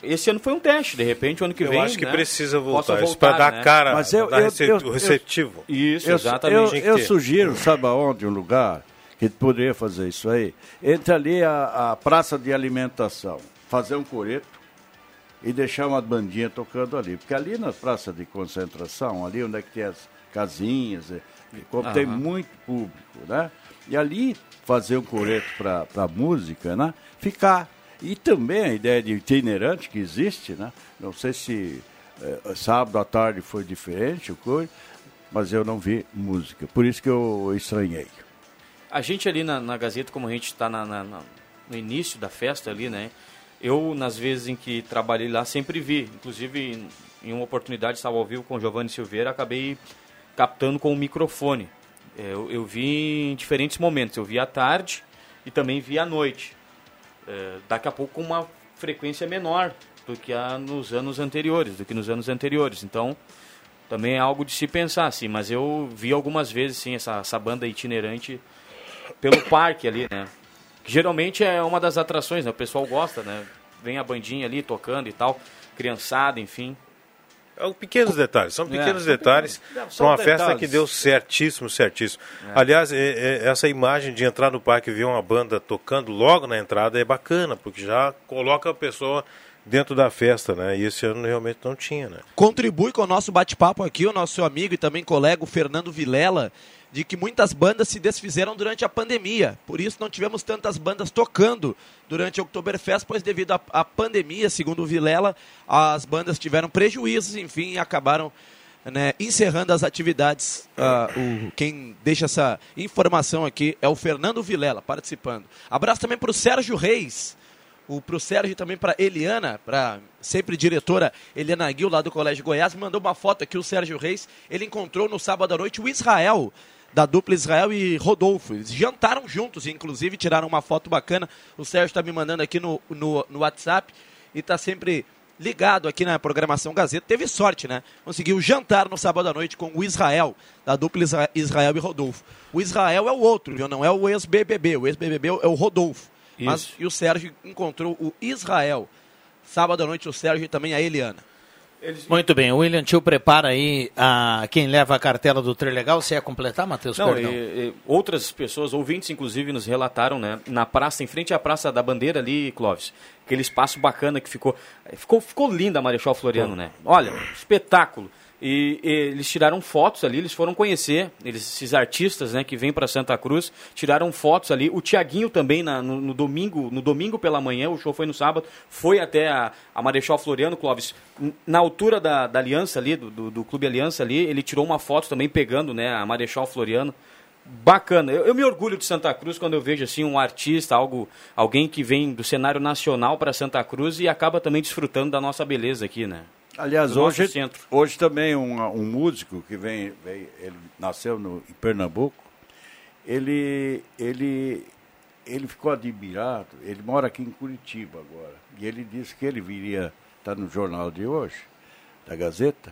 Esse ano foi um teste, de repente o ano que eu vem... Eu acho que, né, precisa voltar, voltar para dar, né, cara, mas eu, dar eu, rece- eu, receptivo. Isso, eu, exatamente. Eu, eu sugiro, sabe aonde, um lugar que poderia fazer isso aí? Entra ali a, a praça de alimentação, fazer um coreto e deixar uma bandinha tocando ali. Porque ali na praça de concentração, ali onde é que tem as casinhas, como uhum. tem muito público, né? E ali fazer um coreto para a música, né? Ficar... E também a ideia de itinerante que existe, né? Não sei se é, sábado à tarde foi diferente, mas eu não vi música. Por isso que eu estranhei. A gente ali na, na Gazeta, como a gente está no início da festa ali, né? Eu, nas vezes em que trabalhei lá, sempre vi. Inclusive, em, em uma oportunidade, estava ao vivo com o Giovanni Silveira, acabei captando com o microfone. Eu, eu vi em diferentes momentos. Eu vi à tarde e também vi à noite. É, daqui a pouco com uma frequência menor do que a nos anos anteriores, do que nos anos anteriores. Então, também é algo de se pensar, assim, mas eu vi algumas vezes, sim, essa, essa banda itinerante pelo parque ali, né? Que geralmente é uma das atrações, né? O pessoal gosta, né? Vem a bandinha ali tocando e tal, criançada, enfim. Pequenos detalhes, são pequenos é, detalhes para uma detalhes. festa que deu certíssimo, certíssimo. É. Aliás, é, é, essa imagem de entrar no parque e ver uma banda tocando logo na entrada é bacana, porque já coloca a pessoa dentro da festa, né? E esse ano realmente não tinha, né? Contribui com o nosso bate-papo aqui, o nosso amigo e também colega, o Fernando Vilela, de que muitas bandas se desfizeram durante a pandemia. Por isso não tivemos tantas bandas tocando durante o Oktoberfest, pois devido à pandemia, segundo o Vilela, as bandas tiveram prejuízos, enfim, e acabaram, né, encerrando as atividades. Uh, o, quem deixa essa informação aqui é o Fernando Vilela, participando. Abraço também para o Sérgio Reis, para o Sérgio e também para Eliana, para sempre diretora Eliana Guil, lá do Colégio Goiás, mandou uma foto aqui, o Sérgio Reis, ele encontrou no sábado à noite o Israel, da dupla Israel e Rodolfo. Eles jantaram juntos, inclusive tiraram uma foto bacana. O Sérgio está me mandando aqui no, no, no WhatsApp e está sempre ligado aqui na programação Gazeta. Teve sorte, né? Conseguiu jantar no sábado à noite com o Israel, da dupla Israel e Rodolfo. O Israel é o outro, viu? Não é o ex-B B B, o ex-B B B é o Rodolfo. Isso. Mas e o Sérgio encontrou o Israel. Sábado à noite o Sérgio e também a Eliana. Eles... Muito bem, o William Tio prepara aí a quem leva a cartela do Trilegal. Você ia completar, Matheus? Não, e, e, outras pessoas, ouvintes inclusive, nos relataram, né, na praça, em frente à Praça da Bandeira ali, Clóvis, aquele espaço bacana que ficou. Ficou, ficou linda a Marechal Floriano, né? Olha, espetáculo. E, e eles tiraram fotos ali, eles foram conhecer, eles, esses artistas, né, que vêm para Santa Cruz, tiraram fotos ali. O Tiaguinho também, na, no, no, domingo, no domingo pela manhã, o show foi no sábado, foi até a, a Marechal Floriano, Clóvis, na altura da, da Aliança ali, do, do, do Clube Aliança ali, ele tirou uma foto também pegando, né, a Marechal Floriano. Bacana, eu, eu me orgulho de Santa Cruz quando eu vejo assim um artista, algo, alguém que vem do cenário nacional para Santa Cruz e acaba também desfrutando da nossa beleza aqui, né? Aliás, hoje, hoje também um, um músico que vem, vem ele nasceu no, em Pernambuco, ele, ele, ele ficou admirado, ele mora aqui em Curitiba agora, e ele disse que ele viria, está no jornal de hoje, da Gazeta,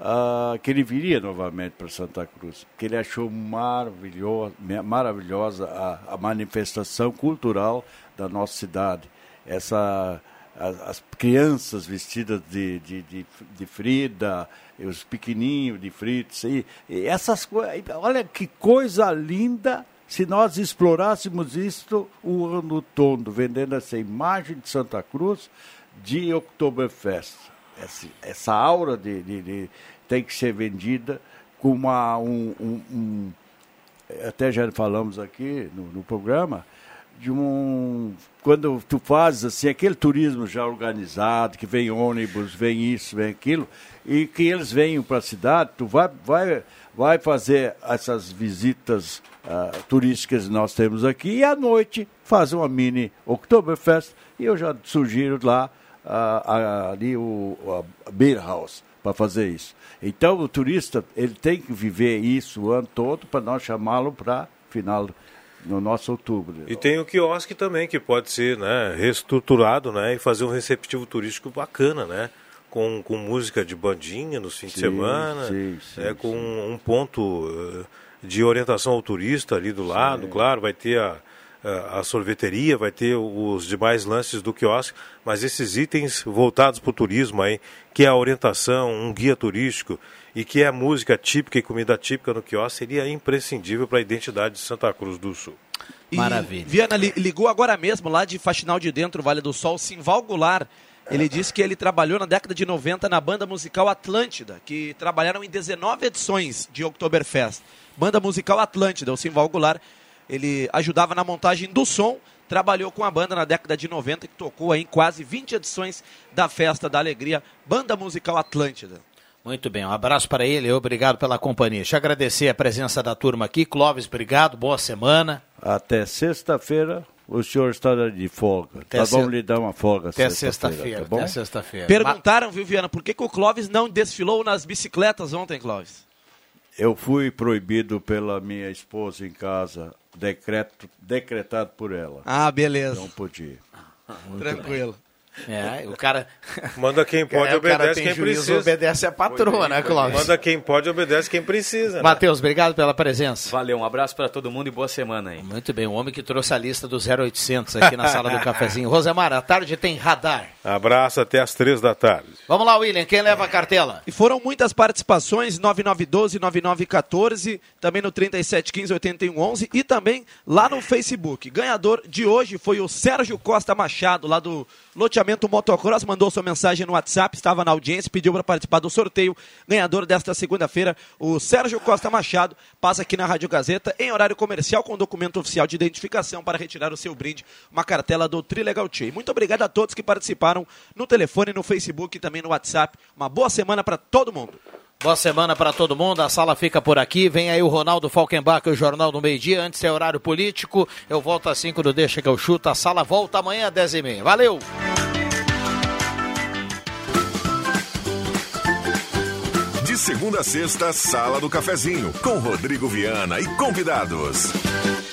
uh, que ele viria novamente para Santa Cruz, que ele achou maravilhosa, maravilhosa a, a manifestação cultural da nossa cidade, essa... As crianças vestidas de, de, de, de Frida, os pequenininhos de Fritz, e, e essas coisas. Olha que coisa linda se nós explorássemos isto o ano todo, vendendo essa imagem de Santa Cruz de Oktoberfest. Essa, essa aura de, de, de, tem que ser vendida com uma. Um, um, um, até já falamos aqui no, no programa. De um, quando tu fazes assim, aquele turismo já organizado, que vem ônibus, vem isso, vem aquilo, e que eles venham para a cidade, tu vai, vai, vai fazer essas visitas uh, turísticas que nós temos aqui, e à noite faz uma mini Oktoberfest, e eu já sugiro lá uh, ali o a Beer House para fazer isso. Então o turista ele tem que viver isso o ano todo para nós chamá-lo para final no nosso outubro. E tem o quiosque também, que pode ser, né, reestruturado, né, e fazer um receptivo turístico bacana, né, com, com música de bandinha no fim de semana, sim, sim, né, sim. Com um ponto de orientação ao turista ali do lado, sim. Claro, vai ter a, a, a sorveteria, vai ter os demais lances do quiosque, mas esses itens voltados para o turismo aí, que é a orientação, um guia turístico, e que é música típica e comida típica no quiosque, seria imprescindível para a identidade de Santa Cruz do Sul. E, maravilha. Viana, li, ligou agora mesmo lá de Faxinal de Dentro, Vale do Sol, Simval Goulart. Ele é. disse que ele trabalhou na década de noventa na Banda Musical Atlântida, que trabalharam em dezenove edições de Oktoberfest. Banda Musical Atlântida, o Simval Goulart, ele ajudava na montagem do som, trabalhou com a banda na década de noventa, que tocou aí em quase vinte edições da Festa da Alegria, Banda Musical Atlântida. Muito bem, um abraço para ele, obrigado pela companhia. Deixa eu agradecer a presença da turma aqui. Clóvis, obrigado, boa semana. Até sexta-feira, o senhor está de folga. Até tá se... bom lhe dar uma folga até sexta-feira, sexta-feira, tá até sexta-feira. Perguntaram, viu, Viana, por que, que o Clóvis não desfilou nas bicicletas ontem, Clóvis? Eu fui proibido pela minha esposa em casa, decreto, decretado por ela. Ah, beleza. Não podia. Muito tranquilo. Bem. É, o cara... Manda quem pode, é, obedece quem juízo, precisa. Obedece a patroa, né, Cláudio? Manda quem pode, obedece quem precisa. Matheus, né? Obrigado pela presença. Valeu, um abraço para todo mundo e boa semana aí. Muito bem, o homem que trouxe a lista do zero oitocentos aqui na Sala do Cafezinho. Rosemar, à tarde tem radar. Abraço até às três da tarde. Vamos lá, William, quem leva a cartela? E foram muitas participações, nove nove um dois, nove nove um quatro, também no trinta e sete, quinze, oitenta e um, onze e também lá no Facebook. Ganhador de hoje foi o Sérgio Costa Machado, lá do Loteamento Motocross, mandou sua mensagem no WhatsApp, estava na audiência, pediu para participar do sorteio. Ganhador desta segunda-feira, o Sérgio Costa Machado, passa aqui na Rádio Gazeta em horário comercial com documento oficial de identificação para retirar o seu brinde, uma cartela do Trilegal T. Muito obrigado a todos que participaram no telefone, no Facebook e também no WhatsApp. Uma boa semana para todo mundo. Boa semana para todo mundo, a sala fica por aqui, vem aí o Ronaldo Falkenbach, o Jornal do Meio Dia, antes é horário político, eu volto às cinco do Deixa Que Eu Chuto, a sala volta amanhã às dez e meia, valeu! De segunda a sexta, Sala do Cafezinho, com Rodrigo Viana e convidados.